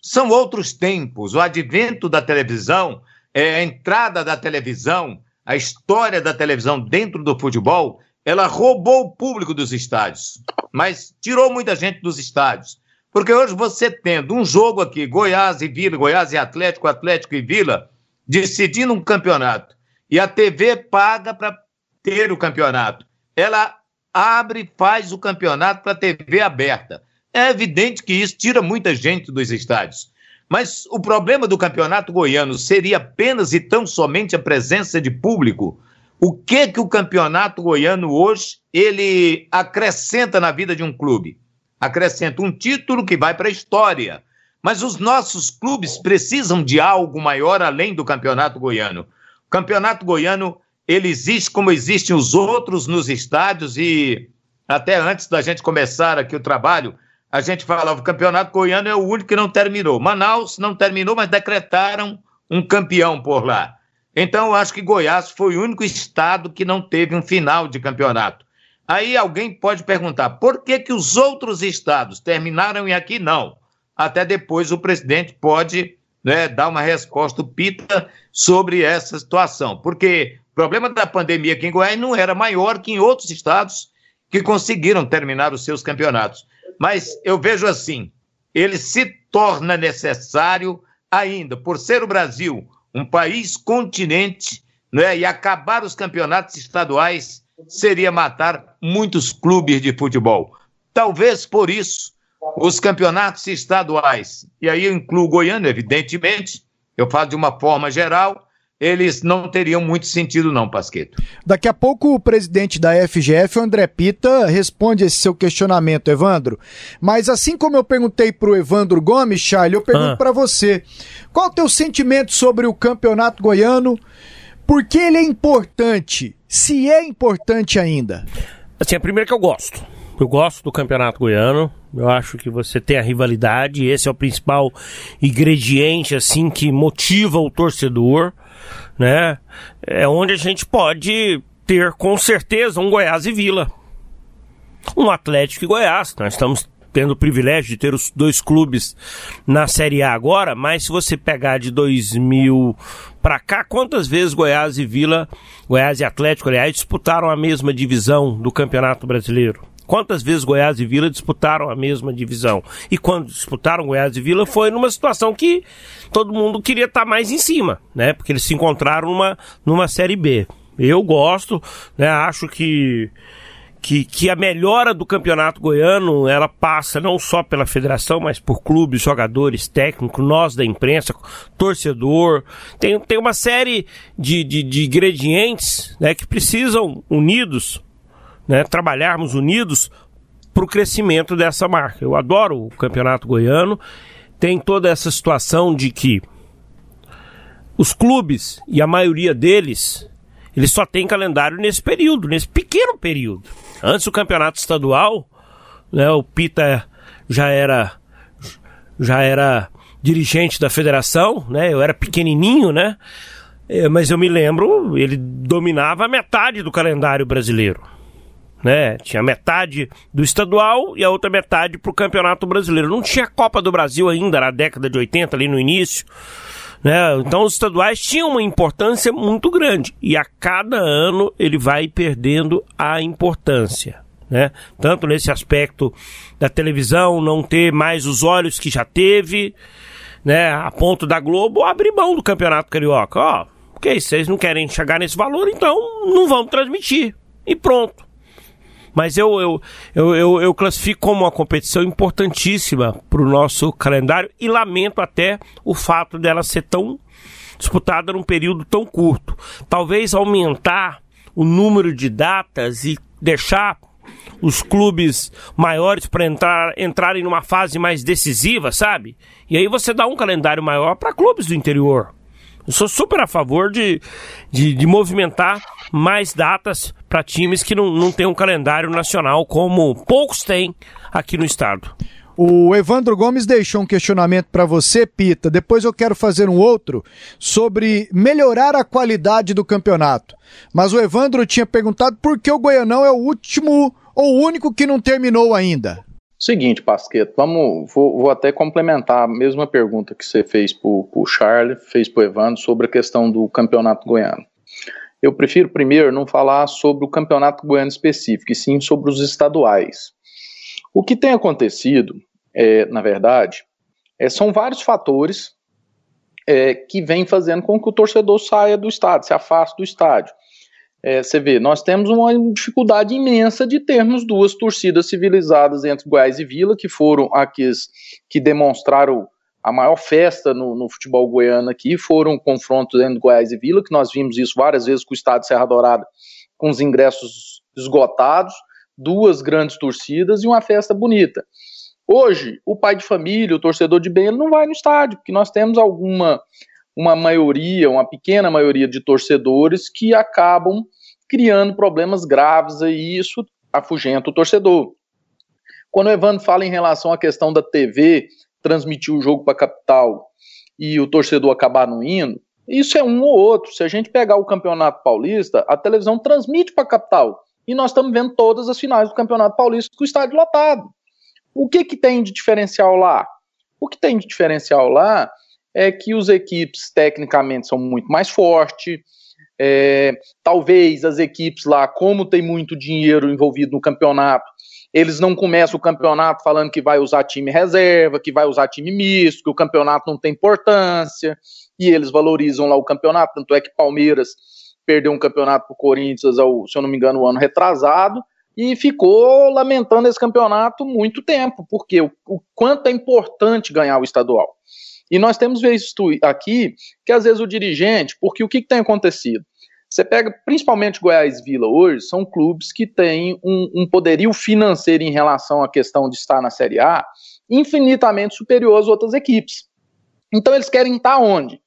São outros tempos, o advento da televisão, a entrada da televisão, a história da televisão dentro do futebol, ela roubou o público dos estádios, mas tirou muita gente dos estádios. Porque hoje você tendo um jogo aqui, Goiás e Vila, Goiás e Atlético, Atlético e Vila, decidindo um campeonato. E a TV paga para ter o campeonato. Ela abre e faz o campeonato para a TV aberta. É evidente que isso tira muita gente dos estádios. Mas o problema do campeonato goiano seria apenas e tão somente a presença de público. O que que o campeonato goiano hoje ele acrescenta na vida de um clube? Acrescenta um título que vai para a história. Mas os nossos clubes precisam de algo maior além do campeonato goiano. O campeonato goiano ele existe como existem os outros nos estádios e até antes da gente começar aqui o trabalho, a gente falava que o campeonato goiano é o único que não terminou. Manaus não terminou, mas decretaram um campeão por lá. Então, eu acho que Goiás foi o único estado que não teve um final de campeonato. Aí alguém pode perguntar, por que que os outros estados terminaram e aqui não? Até depois o presidente pode, né, dar uma resposta pita sobre essa situação. Porque o problema da pandemia aqui em Goiás não era maior que em outros estados que conseguiram terminar os seus campeonatos. Mas eu vejo assim, ele se torna necessário ainda, por ser o Brasil um país continente, né, e acabar os campeonatos estaduais seria matar muitos clubes de futebol. Talvez por isso os campeonatos estaduais, e aí eu incluo Goiânia, evidentemente, eu falo de uma forma geral, eles não teriam muito sentido não, Pasqueto. Daqui a pouco o presidente da FGF, o André Pita, responde esse seu questionamento, Evandro. Mas assim como eu perguntei para o Evandro Gomes, Charlie, eu pergunto para você. Qual o teu sentimento sobre o Campeonato Goiano? Por que ele é importante? Se é importante ainda? Assim, é primeiro que eu gosto. Eu gosto do Campeonato Goiano. Eu acho que você tem a rivalidade. Esse é o principal ingrediente assim, que motiva o torcedor. Né? É onde a gente pode ter com certeza um Goiás e Vila, um Atlético e Goiás. Nós estamos tendo o privilégio de ter os dois clubes na Série A agora, mas se você pegar de 2000 para cá, quantas vezes Goiás e Vila, Goiás e Atlético, aliás, disputaram a mesma divisão do Campeonato Brasileiro? Quantas vezes Goiás e Vila disputaram a mesma divisão? E quando disputaram Goiás e Vila foi numa situação que todo mundo queria estar mais em cima, né? Porque eles se encontraram numa Série B. Eu gosto, né? Acho que a melhora do Campeonato Goiano, ela passa não só pela federação, mas por clubes, jogadores, técnicos, nós da imprensa, torcedor. Tem uma série de ingredientes, né, que precisam unidos, né, trabalharmos unidos para o crescimento dessa marca. Eu adoro o Campeonato Goiano. Tem toda essa situação de que os clubes, e a maioria deles, eles só tem calendário nesse período, nesse pequeno período. Antes do Campeonato Estadual, né, o Pita já era dirigente da federação, né, eu era pequenininho, né, mas eu me lembro, ele dominava metade do calendário brasileiro. Né? Tinha metade do estadual e a outra metade para o Campeonato Brasileiro. Não tinha Copa do Brasil ainda na década de 80, ali no início, né? Então os estaduais tinham uma importância muito grande e a cada ano ele vai perdendo a importância, né? Tanto nesse aspecto da televisão não ter mais os olhos que já teve, né? A ponto da Globo abrir mão do Campeonato Carioca. Ó, ok, vocês não querem chegar nesse valor, então não vão transmitir e pronto. Mas eu classifico como uma competição importantíssima para o nosso calendário e lamento até o fato dela ser tão disputada num período tão curto. Talvez aumentar o número de datas e deixar os clubes maiores para entrarem numa fase mais decisiva, sabe? E aí você dá um calendário maior para clubes do interior. Eu sou super a favor de movimentar mais datas para times que não têm um calendário nacional como poucos têm aqui no estado. O Evandro Gomes deixou um questionamento para você, Pita. Depois eu quero fazer um outro sobre melhorar a qualidade do campeonato. Mas o Evandro tinha perguntado por que o Goianão é o último ou o único que não terminou ainda. Seguinte, Pasqueto, vou até complementar a mesma pergunta que você fez para o Charlie, fez para o Evandro sobre a questão do Campeonato Goiano. Eu prefiro primeiro não falar sobre o Campeonato Goiano específico, e sim sobre os estaduais. O que tem acontecido, na verdade, são vários fatores que vêm fazendo com que o torcedor saia do estádio, se afaste do estádio. Você vê, nós temos uma dificuldade imensa de termos duas torcidas civilizadas entre Goiás e Vila, que foram aqueles que demonstraram a maior festa no futebol goiano aqui, foram confrontos entre Goiás e Vila, que nós vimos isso várias vezes com o estádio Serra Dourada, com os ingressos esgotados, duas grandes torcidas e uma festa bonita. Hoje, o pai de família, o torcedor de bem, ele não vai no estádio, porque nós temos uma pequena maioria de torcedores que acabam criando problemas graves e isso afugenta o torcedor. Quando o Evandro fala em relação à questão da TV, transmitir o jogo para a capital e o torcedor acabar não indo, isso é um ou outro. Se a gente pegar o Campeonato Paulista, a televisão transmite para a capital e nós estamos vendo todas as finais do Campeonato Paulista com o estádio lotado. O que tem de diferencial lá? O que tem de diferencial lá é que as equipes tecnicamente são muito mais fortes, talvez as equipes lá, como tem muito dinheiro envolvido no campeonato, eles não começam o campeonato falando que vai usar time reserva, que vai usar time misto, que o campeonato não tem importância, e eles valorizam lá o campeonato, tanto é que Palmeiras perdeu um campeonato para o Corinthians, se eu não me engano, um ano retrasado, e ficou lamentando esse campeonato muito tempo, porque o quanto é importante ganhar o estadual. E nós temos visto aqui que às vezes o dirigente, porque o que tem acontecido? Você pega principalmente Goiás e Vila hoje, são clubes que têm um poderio financeiro em relação à questão de estar na Série A infinitamente superior às outras equipes. Então eles querem estar onde?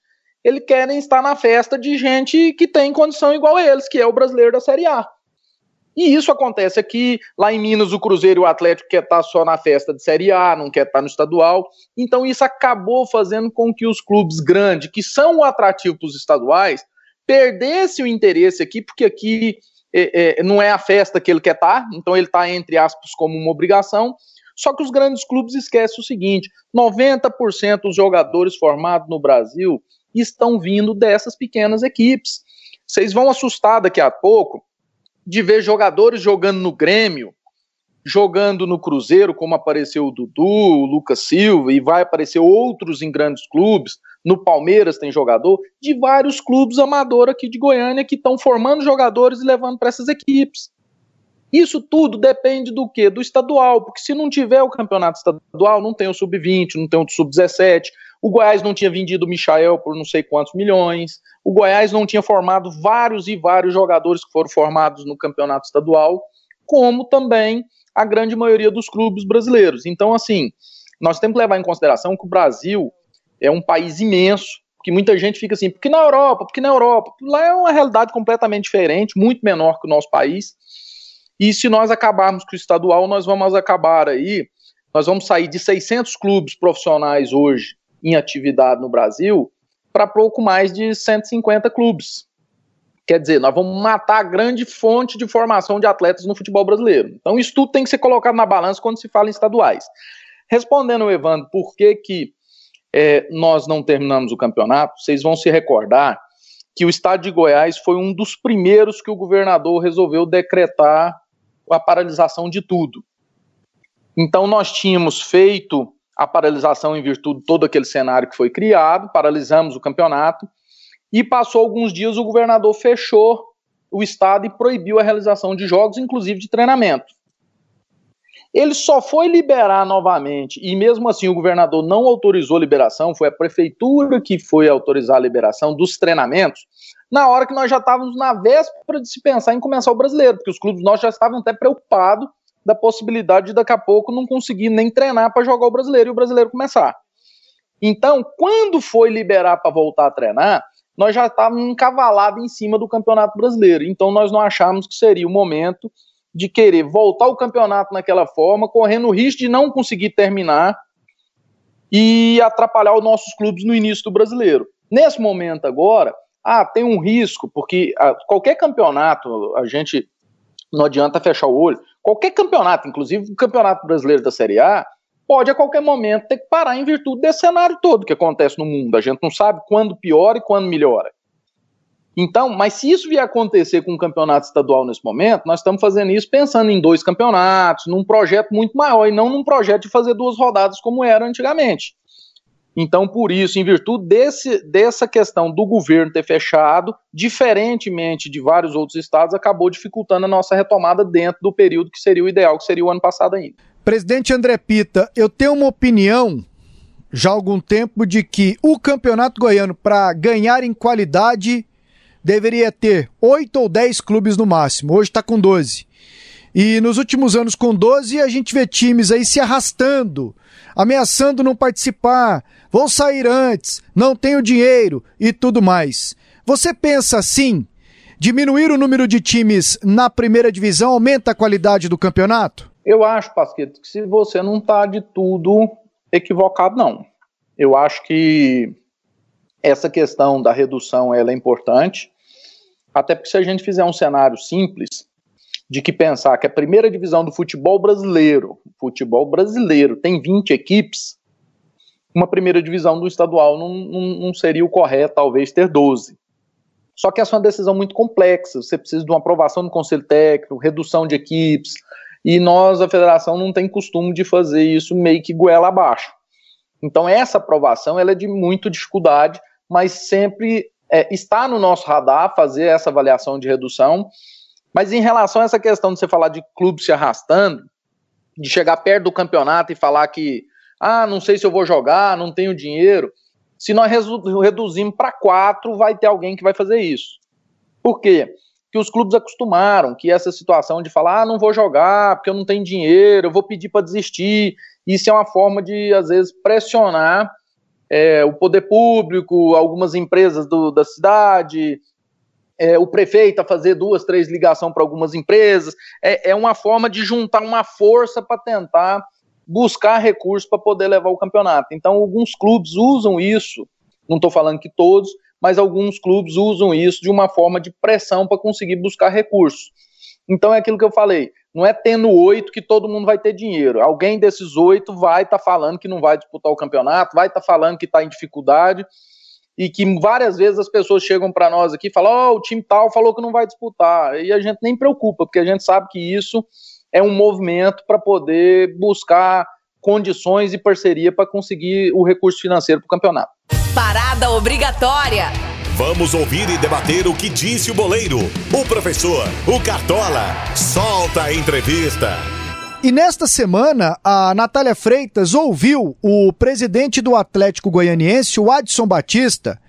Eles querem estar na festa de gente que tem condição igual a eles, que é o brasileiro da Série A. E isso acontece aqui, lá em Minas, o Cruzeiro e o Atlético quer estar só na festa de Série A, não quer estar no estadual. Então isso acabou fazendo com que os clubes grandes, que são o atrativo para os estaduais, perdessem o interesse aqui, porque aqui não é a festa que ele quer estar, então ele está, entre aspas, como uma obrigação. Só que os grandes clubes esquecem o seguinte, 90% dos jogadores formados no Brasil estão vindo dessas pequenas equipes. Vocês vão assustar daqui a pouco de ver jogadores jogando no Grêmio, jogando no Cruzeiro, como apareceu o Dudu, o Lucas Silva, e vai aparecer outros em grandes clubes, no Palmeiras tem jogador, de vários clubes amadores aqui de Goiânia que estão formando jogadores e levando para essas equipes. Isso tudo depende do quê? Do estadual, porque se não tiver o campeonato estadual, não tem o sub-20, não tem o sub-17, o Goiás não tinha vendido o Michael por não sei quantos milhões, o Goiás não tinha formado vários jogadores que foram formados no campeonato estadual, como também a grande maioria dos clubes brasileiros. Então, assim, nós temos que levar em consideração que o Brasil é um país imenso, que muita gente fica assim, porque na Europa, lá é uma realidade completamente diferente, muito menor que o nosso país, e se nós acabarmos com o estadual, nós vamos sair de 600 clubes profissionais hoje, em atividade no Brasil, para pouco mais de 150 clubes. Quer dizer, nós vamos matar a grande fonte de formação de atletas no futebol brasileiro. Então isso tudo tem que ser colocado na balança quando se fala em estaduais. Respondendo ao Evandro, por que nós não terminamos o campeonato, vocês vão se recordar que o estado de Goiás foi um dos primeiros que o governador resolveu decretar a paralisação de tudo. Então nós tínhamos feito a paralisação em virtude de todo aquele cenário que foi criado, paralisamos o campeonato, e passou alguns dias o governador fechou o estado e proibiu a realização de jogos, inclusive de treinamento. Ele só foi liberar novamente, e mesmo assim o governador não autorizou a liberação, foi a prefeitura que foi autorizar a liberação dos treinamentos, na hora que nós já estávamos na véspera de se pensar em começar o brasileiro, porque os clubes nós já estavam até preocupados da possibilidade de daqui a pouco não conseguir nem treinar para jogar o brasileiro e o brasileiro começar. Então, quando foi liberar para voltar a treinar, nós já estávamos encavalados em cima do Campeonato Brasileiro. Então, nós não achávamos que seria o momento de querer voltar o campeonato naquela forma, correndo o risco de não conseguir terminar e atrapalhar os nossos clubes no início do brasileiro. Nesse momento agora, tem um risco, porque qualquer campeonato, a gente não adianta fechar o olho, qualquer campeonato, inclusive o Campeonato Brasileiro da Série A, pode a qualquer momento ter que parar em virtude desse cenário todo que acontece no mundo. A gente não sabe quando piora e quando melhora. Então, mas se isso vier a acontecer com o campeonato estadual nesse momento, nós estamos fazendo isso pensando em 2 campeonatos, num projeto muito maior e não num projeto de fazer 2 rodadas como era antigamente. Então, por isso, em virtude dessa questão do governo ter fechado, diferentemente de vários outros estados, acabou dificultando a nossa retomada dentro do período que seria o ideal, que seria o ano passado ainda. Presidente André Pita, eu tenho uma opinião já há algum tempo de que o Campeonato Goiano, para ganhar em qualidade, deveria ter 8 ou 10 clubes no máximo. Hoje está com 12. E nos últimos anos com 12 a gente vê times aí se arrastando, ameaçando não participar, vão sair antes, não tenho dinheiro e tudo mais. Você pensa assim, diminuir o número de times na primeira divisão aumenta a qualidade do campeonato? Eu acho, Pasqueto, que se você não está de tudo equivocado, não. Eu acho que essa questão da redução ela é importante, até porque se a gente fizer um cenário simples, de que pensar que a primeira divisão do futebol brasileiro tem 20 equipes, uma primeira divisão do estadual não seria o correto, talvez, ter 12. Só que essa é uma decisão muito complexa, você precisa de uma aprovação do Conselho Técnico, redução de equipes, e nós, a federação, não tem costume de fazer isso meio que goela abaixo. Então essa aprovação ela é de muita dificuldade, mas sempre está no nosso radar fazer essa avaliação de redução. Mas em relação a essa questão de você falar de clube se arrastando, de chegar perto do campeonato e falar que não sei se eu vou jogar, não tenho dinheiro, se nós reduzimos para 4, vai ter alguém que vai fazer isso. Por quê? Porque os clubes acostumaram que essa situação de falar não vou jogar porque eu não tenho dinheiro, eu vou pedir para desistir. Isso é uma forma de, às vezes, pressionar o poder público, algumas empresas da cidade, o prefeito a fazer 2, 3 ligações para algumas empresas, é uma forma de juntar uma força para tentar buscar recursos para poder levar o campeonato. Então alguns clubes usam isso, não estou falando que todos, mas alguns clubes usam isso de uma forma de pressão para conseguir buscar recursos. Então é aquilo que eu falei, não é tendo 8 que todo mundo vai ter dinheiro, alguém desses 8 vai estar falando que não vai disputar o campeonato, vai estar falando que está em dificuldade, e que várias vezes as pessoas chegam para nós aqui e falam, o time tal falou que não vai disputar, e a gente nem preocupa, porque a gente sabe que isso é um movimento para poder buscar condições e parceria para conseguir o recurso financeiro para o campeonato. Parada obrigatória. Vamos ouvir e debater o que disse o boleiro, o professor, o Cartola. Solta a entrevista. E nesta semana, a Natália Freitas ouviu o presidente do Atlético Goianiense, o Adson Batista,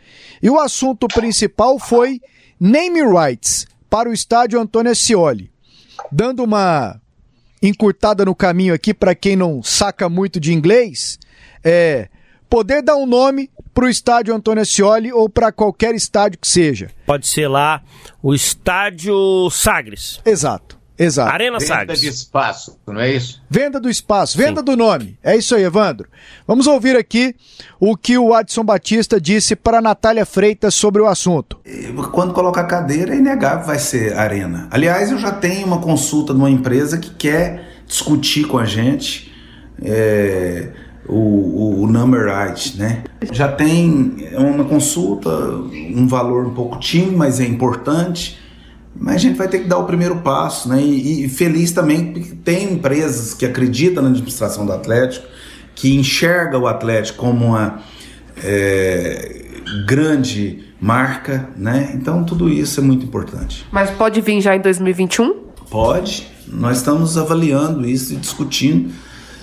e o assunto principal foi name rights para o estádio Antônio Accioly. Dando uma encurtada no caminho aqui para quem não saca muito de inglês, poder dar um nome para o estádio Antônio Accioly ou para qualquer estádio que seja. Pode ser lá o estádio Sagres. Exato. Arena Sagres. Venda de espaço, não é isso? Venda do espaço, venda do nome. É isso aí, Evandro. Vamos ouvir aqui o que o Adson Batista disse para a Natália Freitas sobre o assunto. Quando colocar cadeira, é inegável, vai ser arena. Aliás, eu já tenho uma consulta de uma empresa que quer discutir com a gente o number right, né? Já tem uma consulta, um valor um pouco tímido, mas é importante. Mas a gente vai ter que dar o primeiro passo, né? E feliz também porque tem empresas que acreditam na administração do Atlético, que enxerga o Atlético como uma grande marca, né? Então tudo isso é muito importante. Mas pode vir já em 2021? Pode. Nós estamos avaliando isso e discutindo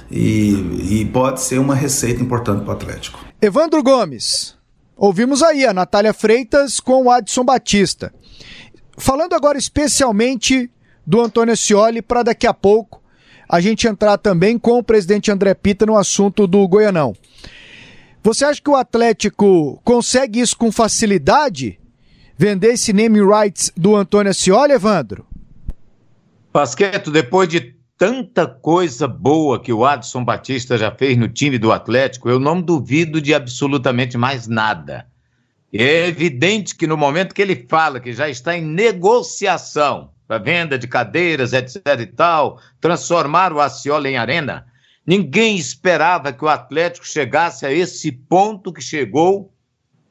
e pode ser uma receita importante para o Atlético. Evandro Gomes, ouvimos aí a Natália Freitas com o Adson Batista. Falando agora especialmente do Antônio Scioli, para daqui a pouco a gente entrar também com o presidente André Pita no assunto do Goianão. Você acha que o Atlético consegue isso com facilidade? Vender esse name rights do Antônio Scioli, Evandro? Pasqueto, depois de tanta coisa boa que o Adson Batista já fez no time do Atlético, eu não duvido de absolutamente mais nada. É evidente que no momento que ele fala que já está em negociação para venda de cadeiras, etc e tal, transformar o Accioly em arena, ninguém esperava que o Atlético chegasse a esse ponto que chegou.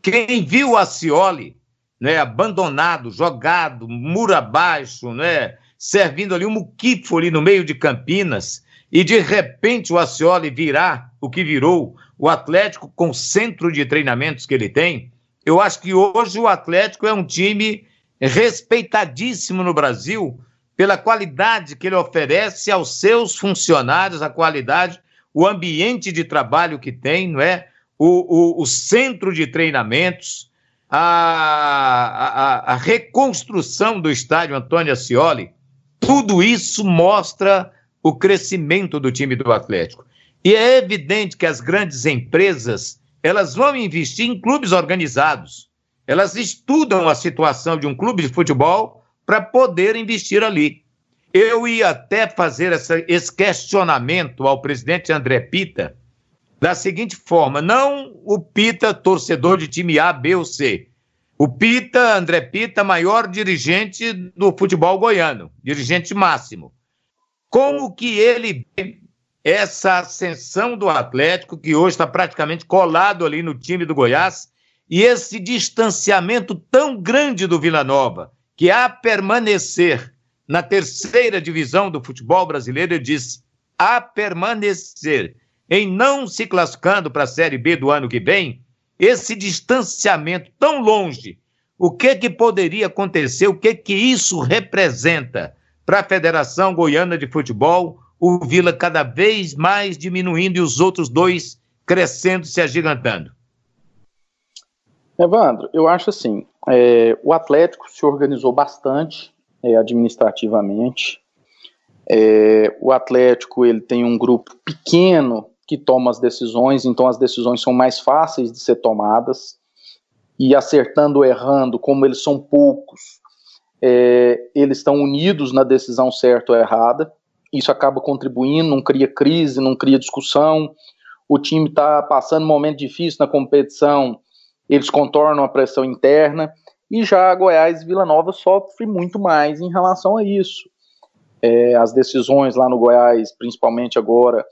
Quem viu o Accioly, né, abandonado, jogado, muro abaixo, né, servindo ali um muquifo ali no meio de Campinas, e de repente o Accioly virar o que virou, o Atlético com o centro de treinamentos que ele tem, eu acho que hoje o Atlético é um time respeitadíssimo no Brasil pela qualidade que ele oferece aos seus funcionários, a qualidade, o ambiente de trabalho que tem, não é? O centro de treinamentos, a reconstrução do estádio Antônio Accioly, tudo isso mostra o crescimento do time do Atlético. E é evidente que as grandes empresas, elas vão investir em clubes organizados. Elas estudam a situação de um clube de futebol para poder investir ali. Eu ia até fazer esse questionamento ao presidente André Pita da seguinte forma: não o Pita, torcedor de time A, B ou C. O Pita, André Pita, maior dirigente do futebol goiano, dirigente máximo. Como que ele vê essa ascensão do Atlético, que hoje está praticamente colado ali no time do Goiás, e esse distanciamento tão grande do Vila Nova, que a permanecer na terceira divisão do futebol brasileiro, eu disse, a permanecer em não se classificando para a Série B do ano que vem, esse distanciamento tão longe, o que poderia acontecer, o que isso representa para a Federação Goiana de Futebol, o Vila cada vez mais diminuindo e os outros dois crescendo, se agigantando? Evandro, eu acho assim, o Atlético se organizou bastante administrativamente, o Atlético ele tem um grupo pequeno que toma as decisões, então as decisões são mais fáceis de ser tomadas, e acertando ou errando, como eles são poucos, eles estão unidos na decisão certa ou errada. Isso acaba contribuindo, não cria crise, não cria discussão. O time está passando um momento difícil na competição, eles contornam a pressão interna. E já Goiás e Vila Nova sofrem muito mais em relação a isso. As decisões lá no Goiás, principalmente agora,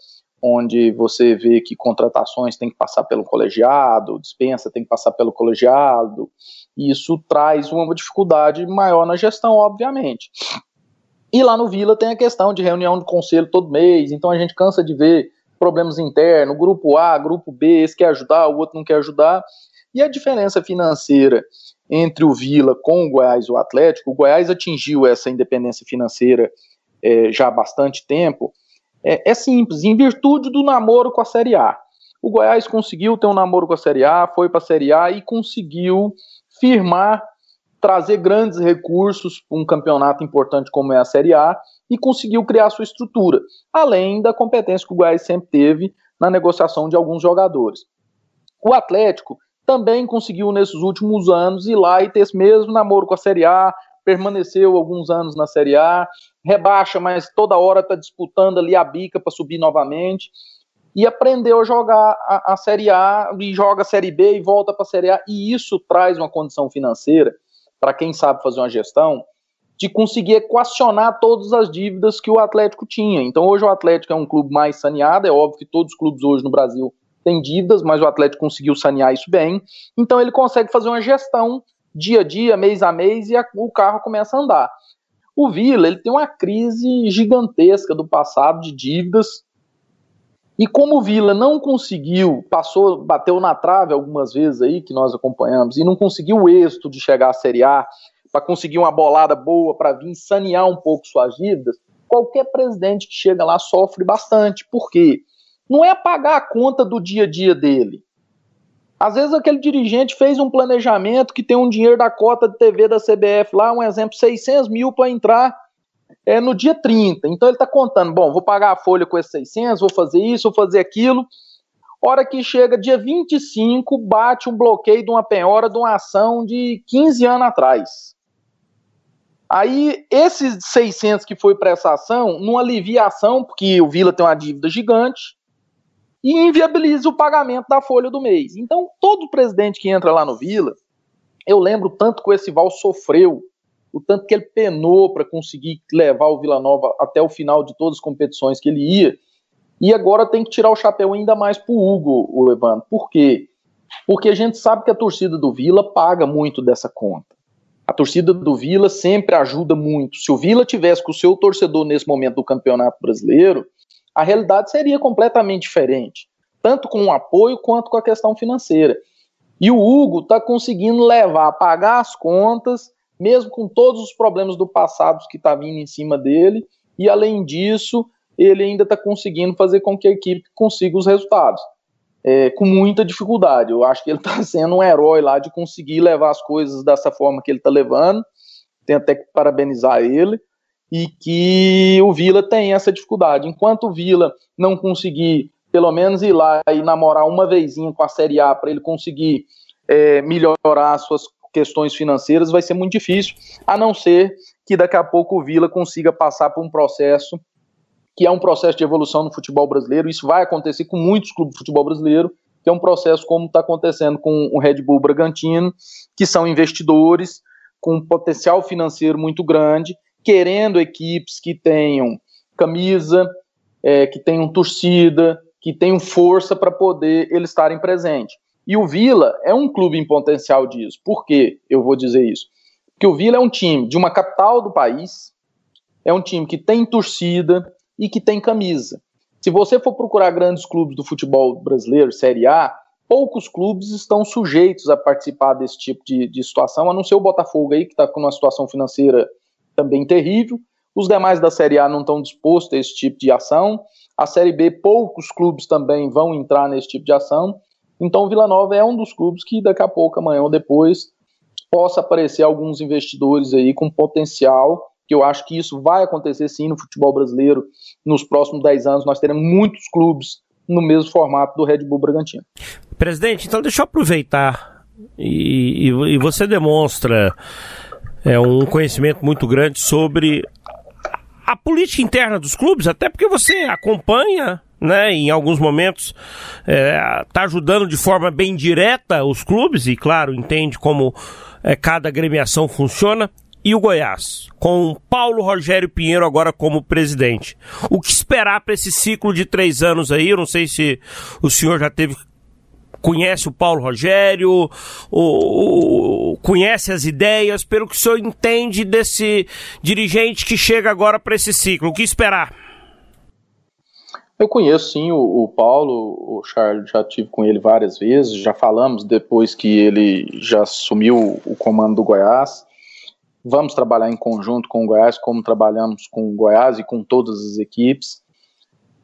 onde você vê que contratações tem que passar pelo colegiado, dispensa tem que passar pelo colegiado, isso traz uma dificuldade maior na gestão, obviamente. E lá no Vila tem a questão de reunião de conselho todo mês, então a gente cansa de ver problemas internos, grupo A, grupo B, esse quer ajudar, o outro não quer ajudar. E a diferença financeira entre o Vila com o Goiás e o Goiás atingiu essa independência financeira já há bastante tempo, é simples, em virtude do namoro com a Série A. O Goiás conseguiu ter um namoro com a Série A, foi para a Série A e conseguiu firmar, trazer grandes recursos para um campeonato importante como é a Série A, e conseguiu criar sua estrutura, além da competência que o Goiás sempre teve na negociação de alguns jogadores. O Atlético também conseguiu, nesses últimos anos, ir lá e ter esse mesmo namoro com a Série A, permaneceu alguns anos na Série A, rebaixa, mas toda hora está disputando ali a bica para subir novamente, e aprendeu a jogar a Série A, e joga a Série B e volta para a Série A, e isso traz uma condição financeira para quem sabe fazer uma gestão, de conseguir equacionar todas as dívidas que o Atlético tinha. Então hoje o Atlético é um clube mais saneado, é óbvio que todos os clubes hoje no Brasil têm dívidas, mas o Atlético conseguiu sanear isso bem, então ele consegue fazer uma gestão dia a dia, mês a mês, e o carro começa a andar. O Vila, ele tem uma crise gigantesca do passado de dívidas, e como o Vila não conseguiu, bateu na trave algumas vezes aí, que nós acompanhamos, e não conseguiu o êxito de chegar à Série A, para conseguir uma bolada boa, para vir sanear um pouco suas dívidas, qualquer presidente que chega lá sofre bastante. Por quê? Não é pagar a conta do dia a dia dele. Às vezes aquele dirigente fez um planejamento que tem um dinheiro da cota de TV da CBF lá, um exemplo, 600 mil para entrar no dia 30, então ele está contando, bom, vou pagar a folha com esses 600, vou fazer isso, vou fazer aquilo. Hora que chega dia 25, bate um bloqueio de uma penhora de uma ação de 15 anos atrás. Aí, esses 600 que foi para essa ação, não alivia a ação, porque o Vila tem uma dívida gigante, e inviabiliza o pagamento da folha do mês. Então, todo presidente que entra lá no Vila, eu lembro o tanto que o Essival sofreu, o tanto que ele penou para conseguir levar o Vila Nova até o final de todas as competições que ele ia, e agora tem que tirar o chapéu ainda mais pro Hugo, o Evandro. Por quê? Porque a gente sabe que a torcida do Vila paga muito dessa conta. A torcida do Vila sempre ajuda muito. Se o Vila tivesse com o seu torcedor nesse momento do Campeonato Brasileiro, a realidade seria completamente diferente, tanto com o apoio quanto com a questão financeira. E o Hugo está conseguindo levar, pagar as contas, mesmo com todos os problemas do passado que está vindo em cima dele, e além disso, ele ainda está conseguindo fazer com que a equipe consiga os resultados, com muita dificuldade. Eu acho que ele está sendo um herói lá de conseguir levar as coisas dessa forma que ele está levando, tem até que parabenizar ele, e que o Vila tem essa dificuldade. Enquanto o Vila não conseguir, pelo menos ir lá e namorar uma vezinha com a Série A para ele conseguir melhorar as suas questões financeiras, vai ser muito difícil, a não ser que daqui a pouco o Vila consiga passar por um processo que é um processo de evolução no futebol brasileiro. Isso vai acontecer com muitos clubes de futebol brasileiro, que é um processo como está acontecendo com o Red Bull Bragantino, que são investidores com um potencial financeiro muito grande, querendo equipes que tenham camisa, que tenham torcida, que tenham força para poder eles estarem presentes. E o Vila é um clube em potencial disso. Por que eu vou dizer isso? Porque o Vila é um time de uma capital do país, é um time que tem torcida e que tem camisa. Se você for procurar grandes clubes do futebol brasileiro, Série A, poucos clubes estão sujeitos a participar desse tipo de situação, a não ser o Botafogo aí, que está com uma situação financeira também terrível. Os demais da Série A não estão dispostos a esse tipo de ação. A Série B, poucos clubes também vão entrar nesse tipo de ação. Então o Vila Nova é um dos clubes que daqui a pouco, amanhã ou depois, possa aparecer alguns investidores aí com potencial, que eu acho que isso vai acontecer sim no futebol brasileiro. Nos próximos 10 anos nós teremos muitos clubes no mesmo formato do Red Bull Bragantino. Presidente, então deixa eu aproveitar, e você demonstra um conhecimento muito grande sobre a política interna dos clubes, até porque você acompanha, né, em alguns momentos, está ajudando de forma bem direta os clubes e, claro, entende como cada agremiação funciona. E o Goiás, com Paulo Rogério Pinheiro agora como presidente, o que esperar para esse ciclo de 3 anos aí? Eu não sei se o senhor já conhece o Paulo Rogério, conhece as ideias, pelo que o senhor entende desse dirigente que chega agora para esse ciclo, o que esperar? Eu conheço sim o Paulo, o Charles, já tive com ele várias vezes, já falamos depois que ele já assumiu o comando do Goiás. Vamos trabalhar em conjunto com o Goiás, como trabalhamos com o Goiás e com todas as equipes.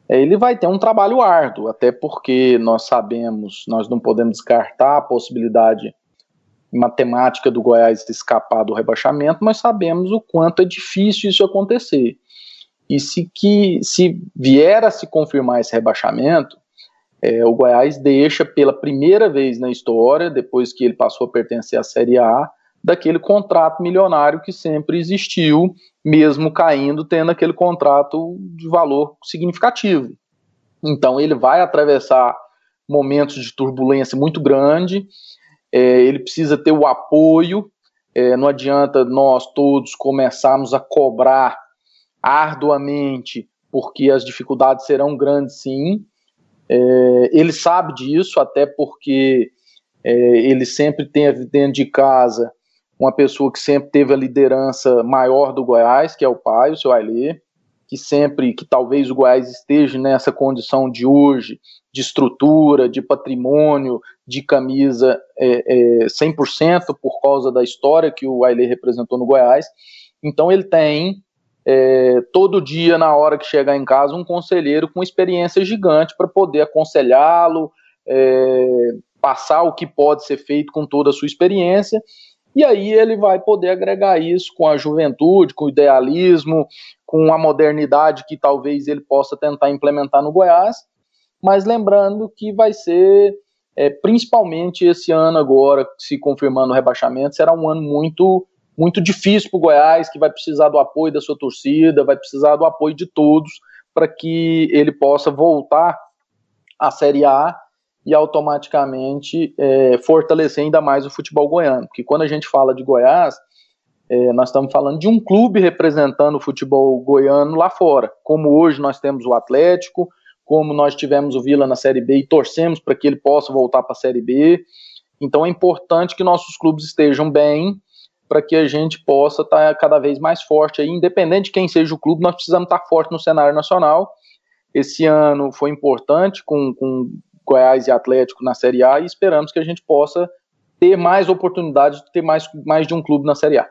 Ele vai ter um trabalho árduo, até porque nós sabemos, nós não podemos descartar a possibilidade matemática do Goiás escapar do rebaixamento, mas sabemos o quanto é difícil isso acontecer. E se vier a se confirmar esse rebaixamento, o Goiás deixa pela primeira vez na história, depois que ele passou a pertencer à Série A, daquele contrato milionário que sempre existiu, mesmo caindo, tendo aquele contrato de valor significativo. Então ele vai atravessar momentos de turbulência muito grande, ele precisa ter o apoio, não adianta nós todos começarmos a cobrar arduamente, porque as dificuldades serão grandes sim, ele sabe disso, até porque ele sempre teve dentro de casa uma pessoa que sempre teve a liderança maior do Goiás, que é o pai, o seu Hailé, que talvez o Goiás esteja nessa condição de hoje, de estrutura, de patrimônio, de camisa 100%, por causa da história que o Hailé representou no Goiás. Então ele tem, todo dia, na hora que chegar em casa, um conselheiro com experiência gigante para poder aconselhá-lo, passar o que pode ser feito com toda a sua experiência. E aí ele vai poder agregar isso com a juventude, com o idealismo, com a modernidade que talvez ele possa tentar implementar no Goiás, mas lembrando que vai ser, principalmente esse ano agora, se confirmando o rebaixamento, será um ano muito muito difícil para o Goiás, que vai precisar do apoio da sua torcida, vai precisar do apoio de todos para que ele possa voltar à Série A e automaticamente fortalecer ainda mais o futebol goiano. Porque quando a gente fala de Goiás, nós estamos falando de um clube representando o futebol goiano lá fora, como hoje nós temos o Atlético, como nós tivemos o Vila na Série B e torcemos para que ele possa voltar para a Série B. Então é importante que nossos clubes estejam bem, para que a gente possa estar cada vez mais forte aí, independente de quem seja o clube, nós precisamos estar forte no cenário nacional. Esse ano foi importante com Goiás e Atlético na Série A, e esperamos que a gente possa ter mais oportunidades de ter mais de um clube na Série A.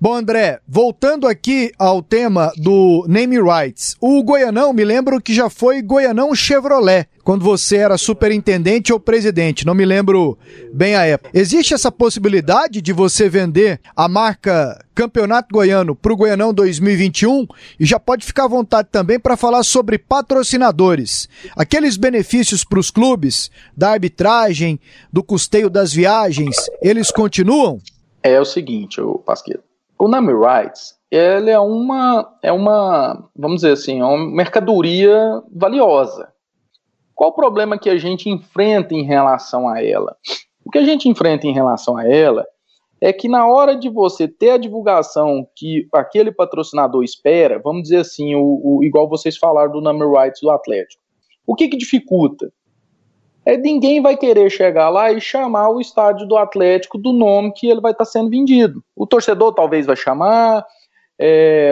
Bom, André, voltando aqui ao tema do Name Rights, o Goianão, me lembro que já foi Goianão Chevrolet, quando você era superintendente ou presidente, não me lembro bem a época. Existe essa possibilidade de você vender a marca Campeonato Goiano para o Goianão 2021? E já pode ficar à vontade também para falar sobre patrocinadores. Aqueles benefícios para os clubes, da arbitragem, do custeio das viagens, eles continuam? É o seguinte, Pasqueto. O Name Rights, ele é uma, vamos dizer assim, é uma mercadoria valiosa. Qual o problema que a gente enfrenta em relação a ela? O que a gente enfrenta em relação a ela é que na hora de você ter a divulgação que aquele patrocinador espera, vamos dizer assim, igual vocês falaram do Name Rights do Atlético, o que dificulta? Ninguém vai querer chegar lá e chamar o estádio do Atlético do nome que ele vai estar sendo vendido. O torcedor talvez vai chamar,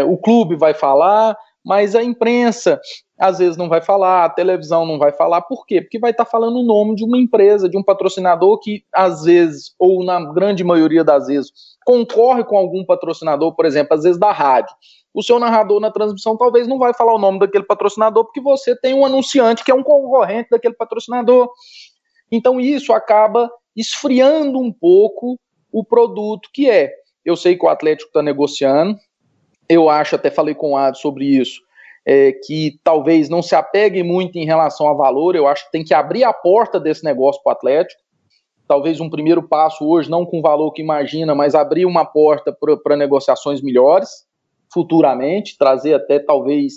o clube vai falar, mas a imprensa às vezes não vai falar, a televisão não vai falar. Por quê? Porque vai estar falando o nome de uma empresa, de um patrocinador que às vezes, ou na grande maioria das vezes, concorre com algum patrocinador, por exemplo, às vezes da rádio. O seu narrador na transmissão talvez não vai falar o nome daquele patrocinador porque você tem um anunciante que é um concorrente daquele patrocinador. Então isso acaba esfriando um pouco o produto que é. Eu sei que o Atlético está negociando, eu acho, até falei com o Ado sobre isso, que talvez não se apegue muito em relação a valor. Eu acho que tem que abrir a porta desse negócio para o Atlético. Talvez um primeiro passo hoje, não com o valor que imagina, mas abrir uma porta para negociações melhores futuramente, trazer até talvez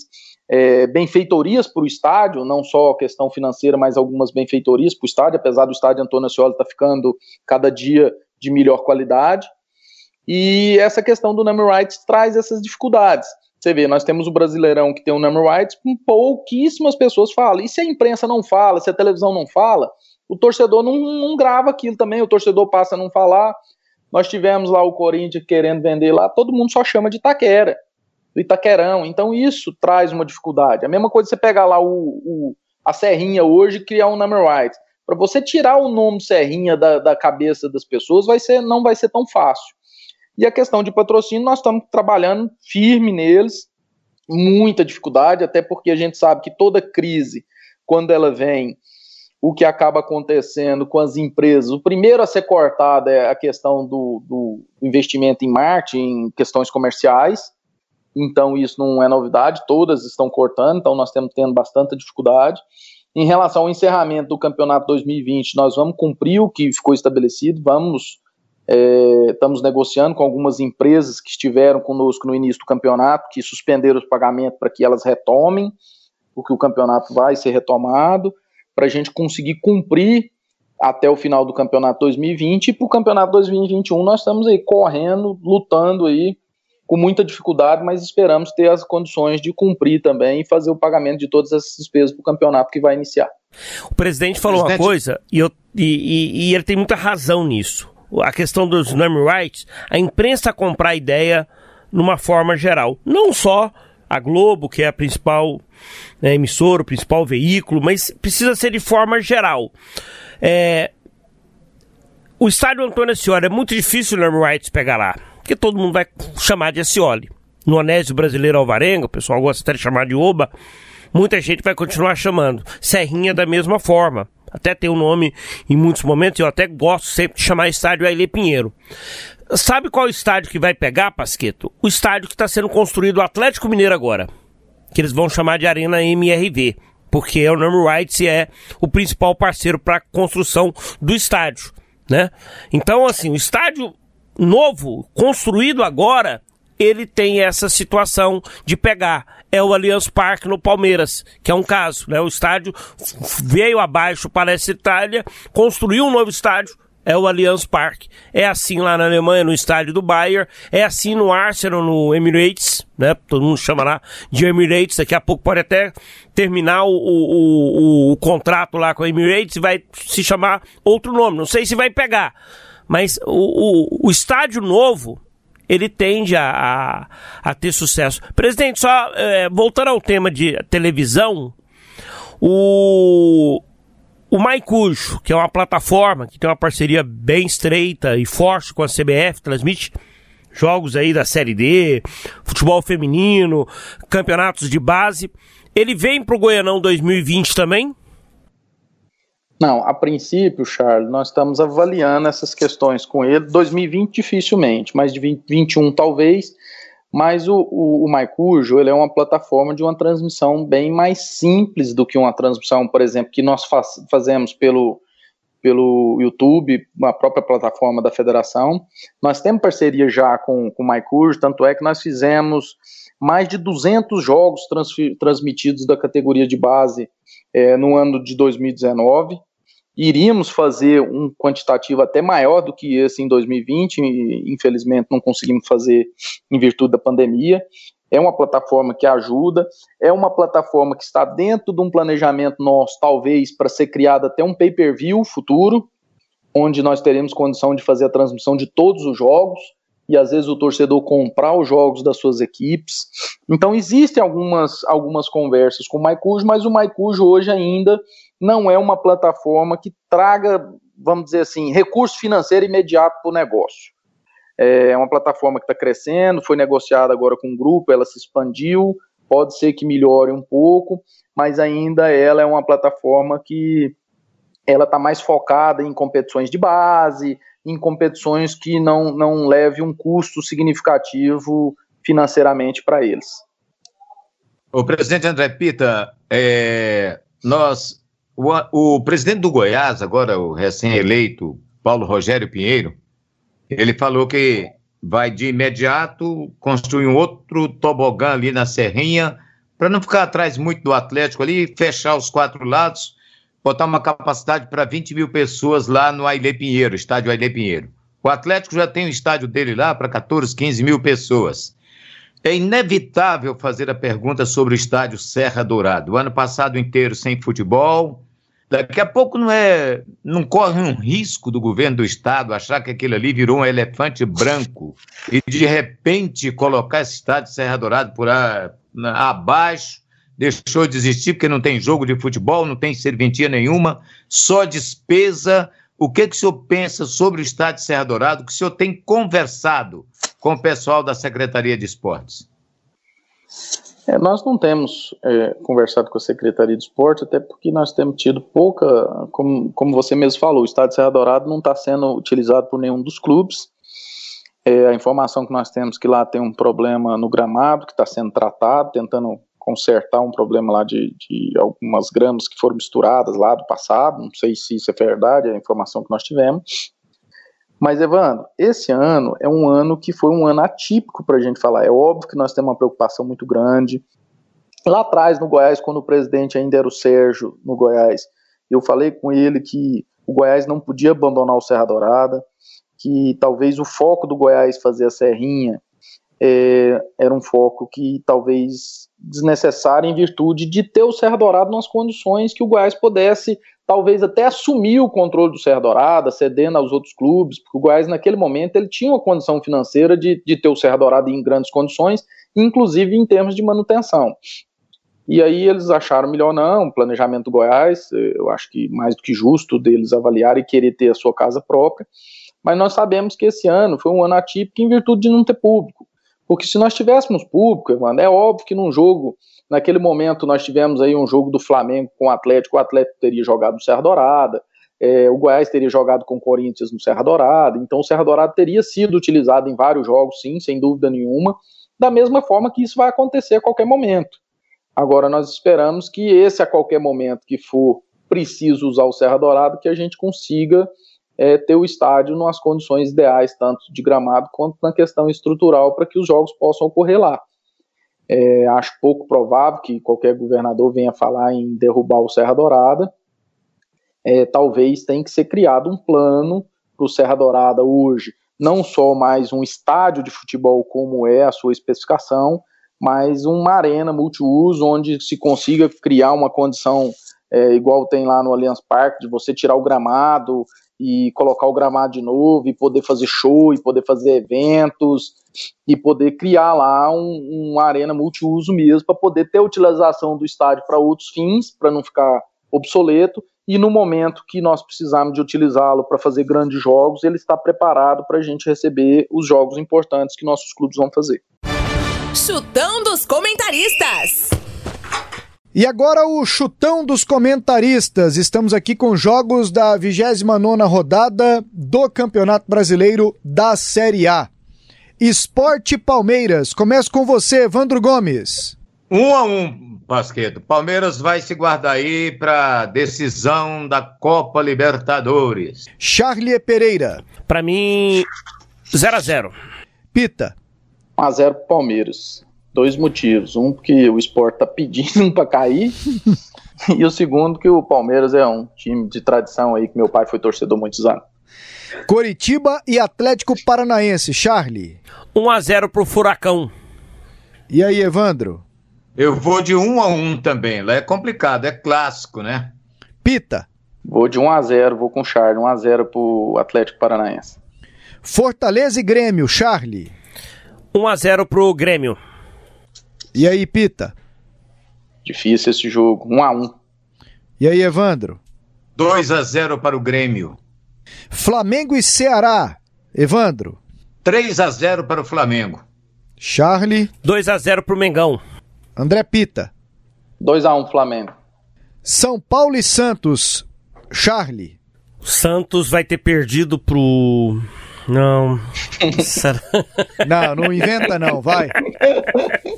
benfeitorias para o estádio, não só a questão financeira, mas algumas benfeitorias para o estádio, apesar do estádio Antônio Scioli estar ficando cada dia de melhor qualidade. E essa questão do Name Rights traz essas dificuldades. Você vê, nós temos o Brasileirão que tem o Name Rights, pouquíssimas pessoas falam. E se a imprensa não fala, se a televisão não fala, o torcedor não grava aquilo também, o torcedor passa a não falar. Nós tivemos lá o Corinthians querendo vender lá, todo mundo só chama de Itaquera, do Itaquerão. Então isso traz uma dificuldade. A mesma coisa você pegar lá a Serrinha hoje e criar um Name Rights. Para você tirar o nome Serrinha da cabeça das pessoas, não vai ser tão fácil. E a questão de patrocínio, nós estamos trabalhando firme neles, muita dificuldade, até porque a gente sabe que toda crise, quando ela vem, o que acaba acontecendo com as empresas, o primeiro a ser cortado é a questão do investimento em marketing, em questões comerciais. Então isso não é novidade, todas estão cortando, então nós estamos tendo bastante dificuldade. Em relação ao encerramento do campeonato 2020, nós vamos cumprir o que ficou estabelecido, estamos negociando com algumas empresas que estiveram conosco no início do campeonato, que suspenderam os pagamentos para que elas retomem, porque o campeonato vai ser retomado, para a gente conseguir cumprir até o final do campeonato 2020, e para o campeonato 2021 nós estamos aí correndo, lutando aí, com muita dificuldade, mas esperamos ter as condições de cumprir também e fazer o pagamento de todas essas despesas para o campeonato que vai iniciar. O presidente falou uma coisa, e ele tem muita razão nisso. A questão dos name rights, a imprensa comprar a ideia numa forma geral, não só a Globo, que é a principal emissora, o principal veículo, mas precisa ser de forma geral. O estádio Antônio Accioly é muito difícil o name rights pegar lá, porque todo mundo vai chamar de Accioly. No Onésio Brasileiro Alvarenga, o pessoal gosta até de chamar de Oba, muita gente vai continuar chamando. Serrinha da mesma forma. Até tem um nome em muitos momentos, eu até gosto sempre de chamar estádio Hailé Pinheiro. Sabe qual estádio que vai pegar, Pasqueto? O estádio que está sendo construído o Atlético Mineiro agora, que eles vão chamar de Arena MRV, porque é o Name Rights e é o principal parceiro para a construção do estádio, né? Então, assim, o estádio novo, construído agora, ele tem essa situação de pegar. É o Allianz Park no Palmeiras, que é um caso, né? O estádio veio abaixo para essa Itália, construiu um novo estádio, é o Allianz Park. É assim lá na Alemanha, no estádio do Bayern, é assim no Arsenal, no Emirates, né? Todo mundo chama lá de Emirates, daqui a pouco pode até terminar o contrato lá com a Emirates e vai se chamar outro nome, não sei se vai pegar, mas o estádio novo, ele tende a ter sucesso. Presidente, só voltando ao tema de televisão, o MyCujoo, que é uma plataforma que tem uma parceria bem estreita e forte com a CBF, transmite jogos aí da Série D, futebol feminino, campeonatos de base. Ele vem para o Goianão 2020 também? Não, a princípio, Charles, nós estamos avaliando essas questões com ele. 2020 dificilmente, mas de 2021 talvez. Mas o MyCujoo, ele é uma plataforma de uma transmissão bem mais simples do que uma transmissão, por exemplo, que nós fazemos pelo YouTube, a própria plataforma da federação. Nós temos parceria já com o MyCujoo, tanto é que nós fizemos mais de 200 jogos transmitidos da categoria de base no ano de 2019. Iríamos fazer um quantitativo até maior do que esse em 2020, e infelizmente não conseguimos fazer em virtude da pandemia. É uma plataforma que ajuda, é uma plataforma que está dentro de um planejamento nosso, talvez, para ser criada até um pay-per-view futuro, onde nós teremos condição de fazer a transmissão de todos os jogos, e às vezes o torcedor comprar os jogos das suas equipes. Então existem algumas conversas com o MyCujoo, mas o MyCujoo hoje ainda não é uma plataforma que traga, vamos dizer assim, recurso financeiro imediato para o negócio. É uma plataforma que está crescendo, foi negociada agora com um grupo, ela se expandiu, pode ser que melhore um pouco, mas ainda ela é uma plataforma que ela está mais focada em competições de base, em competições que não leve um custo significativo financeiramente para eles. O presidente André Pita, o presidente do Goiás, agora o recém-eleito, Paulo Rogério Pinheiro, ele falou que vai de imediato construir um outro tobogã ali na Serrinha, para não ficar atrás muito do Atlético ali, fechar os quatro lados, botar uma capacidade para 20 mil pessoas lá no Hailé Pinheiro, estádio Hailé Pinheiro. O Atlético já tem o estádio dele lá para 14, 15 mil pessoas. É inevitável fazer a pergunta sobre o estádio Serra Dourada. O ano passado inteiro sem futebol. Daqui a pouco não corre um risco do governo do estado achar que aquilo ali virou um elefante branco e de repente colocar esse estádio Serra Dourada por abaixo. Deixou de existir porque não tem jogo de futebol, não tem serventia nenhuma, só despesa. O que o senhor pensa sobre o estádio Serra Dourada, que o senhor tem conversado com o pessoal da Secretaria de Esportes? Nós não temos conversado com a Secretaria de Esportes, até porque nós temos tido pouca, como você mesmo falou, o estádio Serra Dourada não está sendo utilizado por nenhum dos clubes. A informação que nós temos é que lá tem um problema no gramado, que está sendo tratado, tentando consertar um problema lá de algumas gramas que foram misturadas lá do passado, não sei se isso é verdade, é a informação que nós tivemos. Mas, Evandro, esse ano é um ano que foi um ano atípico para a gente falar. É óbvio que nós temos uma preocupação muito grande. Lá atrás, no Goiás, quando o presidente ainda era o Sérgio, no Goiás, eu falei com ele que o Goiás não podia abandonar o Serra Dourada, que talvez o foco do Goiás fazer a Serrinha era um foco que talvez desnecessário em virtude de ter o Serra Dourada nas condições que o Goiás pudesse talvez até assumir o controle do Serra Dourada, cedendo aos outros clubes, porque o Goiás naquele momento ele tinha uma condição financeira de ter o Serra Dourada em grandes condições, inclusive em termos de manutenção. E aí eles acharam melhor não, o planejamento do Goiás, eu acho que mais do que justo deles avaliar e querer ter a sua casa própria, mas nós sabemos que esse ano foi um ano atípico em virtude de não ter público. Porque se nós tivéssemos público, Evandro, é óbvio que num jogo, naquele momento nós tivemos aí um jogo do Flamengo com o Atlético teria jogado no Serra Dourada, o Goiás teria jogado com o Corinthians no Serra Dourada, então o Serra Dourada teria sido utilizado em vários jogos, sim, sem dúvida nenhuma, da mesma forma que isso vai acontecer a qualquer momento. Agora nós esperamos que a qualquer momento que for preciso usar o Serra Dourada, que a gente consiga ter o estádio nas condições ideais, tanto de gramado quanto na questão estrutural, para que os jogos possam ocorrer lá. Acho pouco provável que qualquer governador venha falar em derrubar o Serra Dourada. Talvez tenha que ser criado um plano para o Serra Dourada hoje, não só mais um estádio de futebol como é a sua especificação, mas uma arena multiuso onde se consiga criar uma condição igual tem lá no Allianz Park, de você tirar o gramado e colocar o gramado de novo e poder fazer show, e poder fazer eventos e poder criar lá uma arena multiuso mesmo, para poder ter utilização do estádio para outros fins, para não ficar obsoleto, e no momento que nós precisarmos de utilizá-lo para fazer grandes jogos, ele está preparado para a gente receber os jogos importantes que nossos clubes vão fazer. Chutão dos comentaristas. E agora o Chutão dos comentaristas. Estamos aqui com jogos da 29ª rodada do Campeonato Brasileiro da Série A. Sport Palmeiras. Começo com você, Evandro Gomes. 1-1, Pasqueto. Palmeiras vai se guardar aí para decisão da Copa Libertadores. Charlie Pereira. Para mim, 0-0. Pita. 1-0 pro Palmeiras. Dois motivos. Um, porque o Sport tá pedindo para cair. E o segundo, que o Palmeiras é um time de tradição aí, que meu pai foi torcedor muitos anos. Coritiba e Atlético Paranaense. Charlie. 1-0 pro Furacão. E aí, Evandro? Eu vou de 1-1 também. Lá é complicado, é clássico, né? Pita. Vou de 1-0, vou com o Charlie. 1-0 pro Atlético Paranaense. Fortaleza e Grêmio. Charlie. 1-0 pro Grêmio. E aí, Pita? Difícil esse jogo. 1-1. E aí, Evandro? 2-0 para o Grêmio. Flamengo e Ceará. Evandro? 3-0 para o Flamengo. Charlie? 2-0 pro Mengão. André Pita. 2-1 Flamengo. São Paulo e Santos. Charlie. Santos vai ter perdido pro... Não. não inventa não, vai.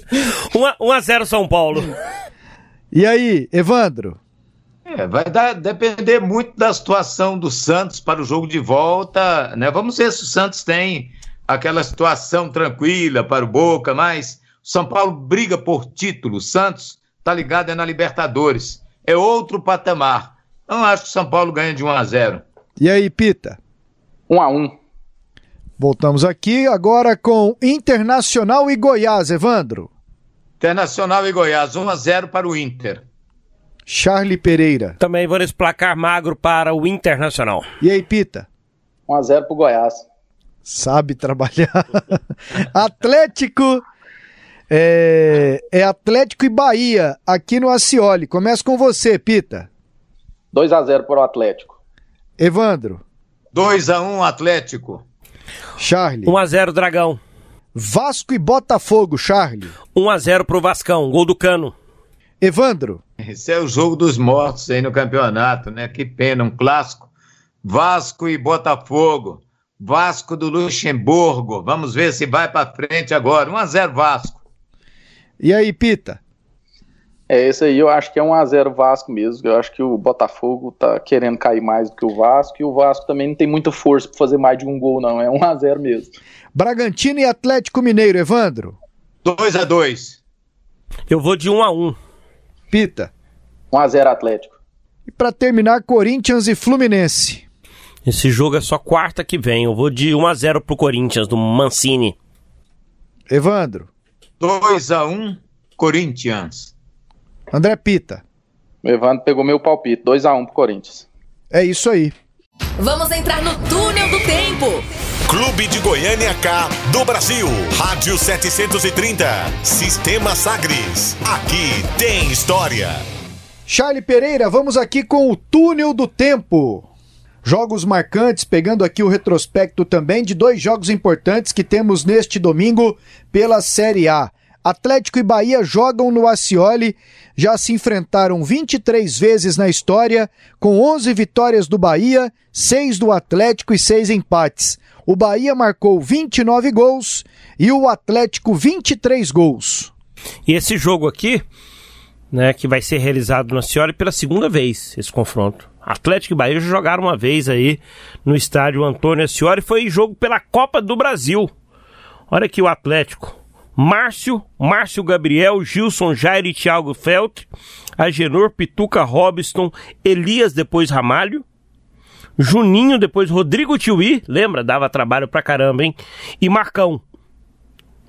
1-0 São Paulo. E aí, Evandro? Vai depender muito da situação do Santos para o jogo de volta, né? Vamos ver se o Santos tem aquela situação tranquila para o Boca, mas... São Paulo briga por título, Santos tá ligado na Libertadores, é outro patamar. Não acho que São Paulo ganha de 1-0. E aí, Pita? 1-1. Voltamos aqui agora com Internacional e Goiás, Evandro. Internacional e Goiás, 1-0 para o Inter. Charlie Pereira. Também vou nesse placar magro para o Internacional. E aí, Pita? 1-0 para o Goiás. Sabe trabalhar. Atlético... Atlético e Bahia aqui no Accioly. Começa com você, Pita. 2-0 para o Atlético. Evandro. 2-1 Atlético. Charlie. 1-0 Dragão. Vasco e Botafogo, Charlie. 1-0 para o Vascão, gol do Cano. Evandro. Esse é o jogo dos mortos aí no campeonato, né? Que pena, um clássico. Vasco e Botafogo. Vasco do Luxemburgo. Vamos ver se vai para frente agora. 1-0 Vasco. E aí, Pita? Esse aí eu acho que é 1-0 Vasco mesmo. Eu acho que o Botafogo tá querendo cair mais do que o Vasco, e o Vasco também não tem muita força para fazer mais de um gol, não. É 1-0 mesmo. Bragantino e Atlético Mineiro, Evandro? 2-2. Eu vou de 1-1. Pita? 1-0 Atlético. E para terminar, Corinthians e Fluminense. Esse jogo é só quarta que vem. Eu vou de 1-0 pro Corinthians, do Mancini. Evandro. 2-1 Corinthians. André Pita. O Evandro pegou meu palpite, 2-1 pro Corinthians. É isso aí. Vamos entrar no túnel do tempo. Clube de Goiânia K do Brasil. Rádio 730. Sistema Sagres. Aqui tem história. Charlie Pereira, vamos aqui com o túnel do tempo. Jogos marcantes, pegando aqui o retrospecto também de dois jogos importantes que temos neste domingo pela Série A. Atlético e Bahia jogam no Accioly, já se enfrentaram 23 vezes na história, com 11 vitórias do Bahia, 6 do Atlético e 6 empates. O Bahia marcou 29 gols e o Atlético 23 gols. E esse jogo aqui né, que vai ser realizado na Scioli pela segunda vez, esse confronto. Atlético e Bahia jogaram uma vez aí no estádio Antônio Accioly, foi jogo pela Copa do Brasil. Olha aqui o Atlético: Márcio Gabriel, Gilson, Jair e Thiago Feltre, Agenor, Pituca, Robson, Elias, depois Ramalho, Juninho, depois Rodrigo Tiuí, lembra? Dava trabalho pra caramba, hein? E Marcão.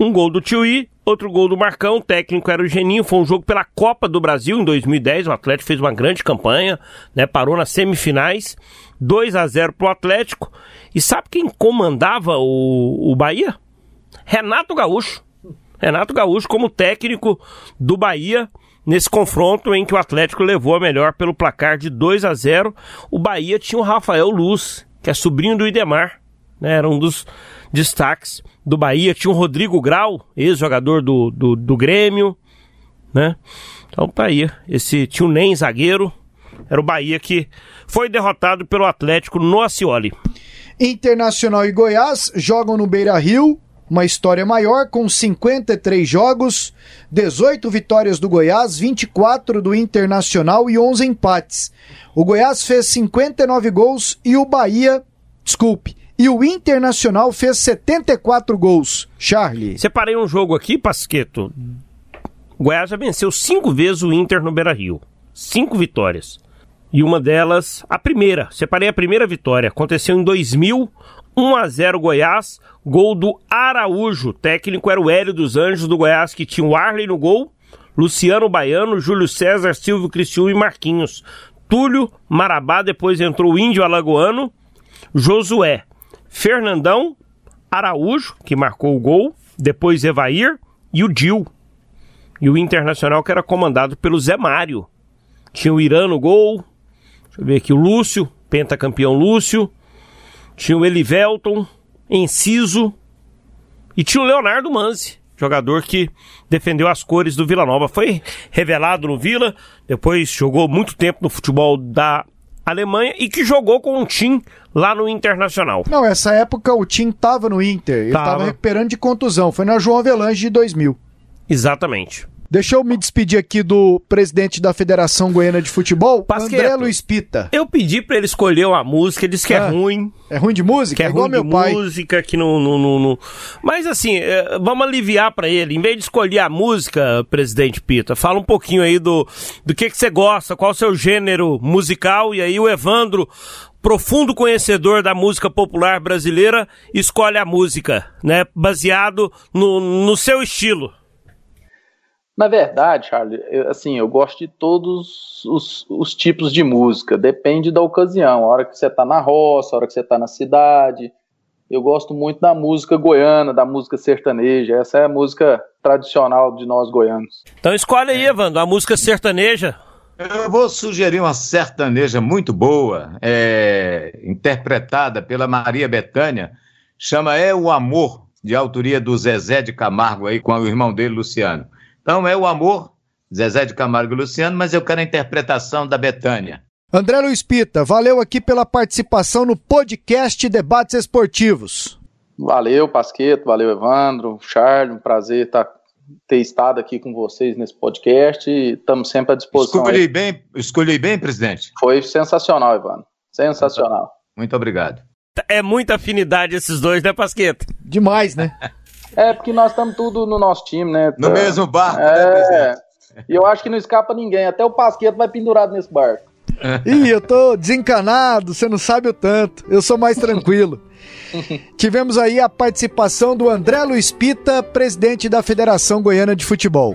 Um gol do Tiuí, outro gol do Marcão, o técnico era o Geninho, foi um jogo pela Copa do Brasil em 2010, o Atlético fez uma grande campanha, né? Parou nas semifinais, 2-0 pro Atlético, e sabe quem comandava o Bahia? Renato Gaúcho como técnico do Bahia, nesse confronto em que o Atlético levou a melhor pelo placar de 2-0, o Bahia tinha o Rafael Luz, que é sobrinho do Idemar, né? Era um dos destaques do Bahia, tinha o Rodrigo Grau, ex-jogador do Grêmio, né? Então tá aí, esse tio nem zagueiro, era o Bahia que foi derrotado pelo Atlético no Accioly. Internacional e Goiás jogam no Beira-Rio, uma história maior com 53 jogos, 18 vitórias do Goiás, 24 do Internacional e 11 empates. O Goiás fez 59 gols e o Internacional fez 74 gols. Charlie. Separei um jogo aqui, Pasqueto. O Goiás já venceu 5 vezes o Inter no Beira-Rio. 5 vitórias. E uma delas, a primeira. Separei a primeira vitória. Aconteceu em 2000. 1-0 Goiás, gol do Araújo, técnico era o Hélio dos Anjos do Goiás, que tinha o Arley no gol, Luciano Baiano, Júlio César, Silvio Cristiúma e Marquinhos, Túlio, Marabá, depois entrou o Índio Alagoano, Josué, Fernandão, Araújo, que marcou o gol, depois Evair e o Dil, e o Internacional que era comandado pelo Zé Mário, tinha o Irã no gol, deixa eu ver aqui, o Lúcio, pentacampeão Lúcio, tinha o Elivelton, Enciso e tinha o Leonardo Manzi, jogador que defendeu as cores do Vila Nova. Foi revelado no Vila, depois jogou muito tempo no futebol da Alemanha e que jogou com o Tim lá no Internacional. Não, essa época o Tim estava no Inter, ele estava recuperando de contusão. Foi na João Avelange de 2000. Exatamente. Deixa eu me despedir aqui do presidente da Federação Goiana de Futebol, Pasqueto, André Luiz Pita. Eu pedi pra ele escolher uma música, ele disse que é ruim. É ruim de música? Que é igual ruim meu de pai. Música, que não... Mas assim, vamos aliviar pra ele. Em vez de escolher a música, presidente Pita, fala um pouquinho aí do que você gosta, qual o seu gênero musical, e aí o Evandro, profundo conhecedor da música popular brasileira, escolhe a música, né, baseado no seu estilo. Na verdade, Charlie, eu gosto de todos os tipos de música, depende da ocasião, a hora que você está na roça, a hora que você está na cidade. Eu gosto muito da música goiana, da música sertaneja, essa é a música tradicional de nós goianos. Então escolhe aí, Evandro, a música sertaneja. Eu vou sugerir uma sertaneja muito boa, interpretada pela Maria Bethânia, chama É o Amor, de autoria do Zezé de Camargo, aí, com o irmão dele, Luciano. Então é o amor, Zezé de Camargo e Luciano, mas eu quero a interpretação da Bethânia. André Luiz Pita, valeu aqui pela participação no podcast Debates Esportivos. Valeu, Pasqueto, valeu, Evandro, Charlie, um prazer ter estado aqui com vocês nesse podcast e estamos sempre à disposição. Escolhi bem, presidente? Foi sensacional, Evandro, sensacional. Muito obrigado. É muita afinidade esses dois, né, Pasqueto? Demais, né? É, porque nós estamos tudo no nosso time, né? No mesmo barco, né, presidente? E eu acho que não escapa ninguém, até o Pasqueto vai pendurado nesse barco. Ih, eu tô desencanado, você não sabe o tanto, eu sou mais tranquilo. Tivemos aí a participação do André Luiz Pita, presidente da Federação Goiana de Futebol.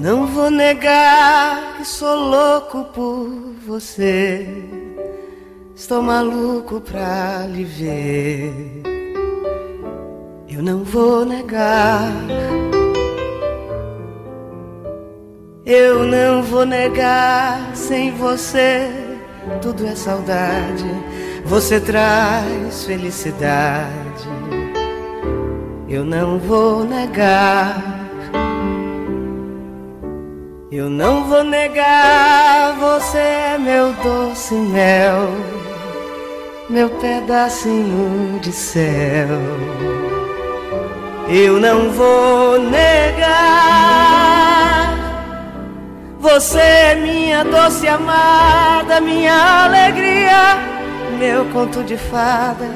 Não vou negar que sou louco por você, estou maluco pra lhe ver. Eu não vou negar, eu não vou negar. Sem você tudo é saudade, você traz felicidade. Eu não vou negar, eu não vou negar, você é meu doce mel, meu pedacinho de céu. Eu não vou negar, você é minha doce amada, minha alegria, meu conto de fada,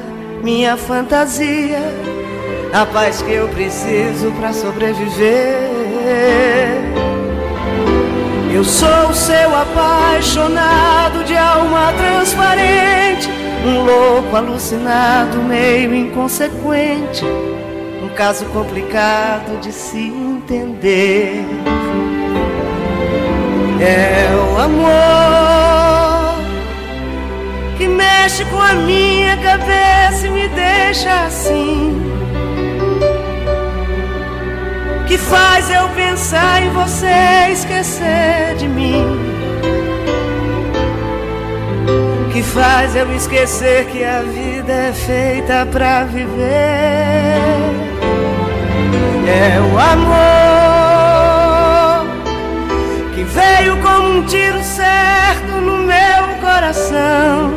minha fantasia, a paz que eu preciso pra sobreviver. Eu sou seu apaixonado de alma transparente, um louco alucinado, meio inconsequente, um caso complicado de se entender. É o amor que mexe com a minha cabeça e me deixa assim, que faz eu pensar em você e esquecer de mim, que faz eu esquecer que a vida é feita pra viver. É o amor que veio como um tiro certo no meu coração,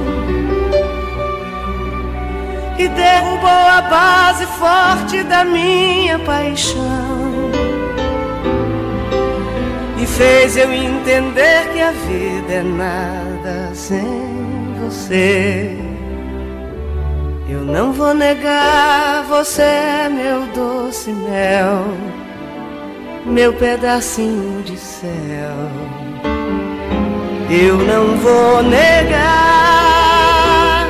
que derrubou a base forte da minha paixão e fez eu entender que a vida é nada sem você. Eu não vou negar, você é meu doce mel, meu pedacinho de céu. Eu não vou negar,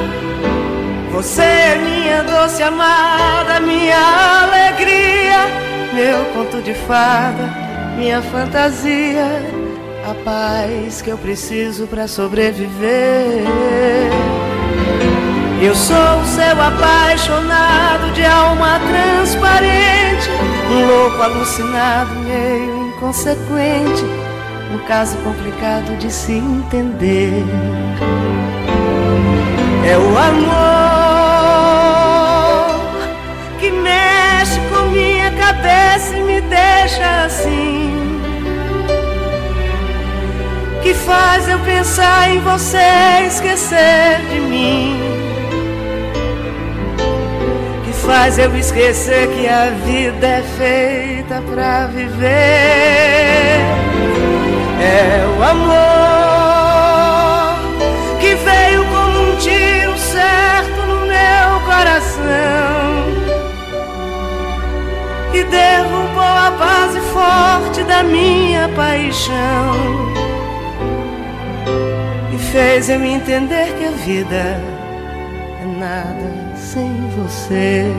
você é minha doce amada, minha alegria, meu conto de fada, minha fantasia, a paz que eu preciso pra sobreviver. Eu sou seu apaixonado de alma transparente, um louco alucinado, meio inconsequente, um caso complicado de se entender. É o amor que mexe com minha cabeça e me deixa assim, que faz eu pensar em você e esquecer de mim, que faz eu esquecer que a vida é feita pra viver. É o amor que veio como um tiro certo no meu coração e derrubou a base forte da minha paixão e fez eu entender que a vida é nada sem você.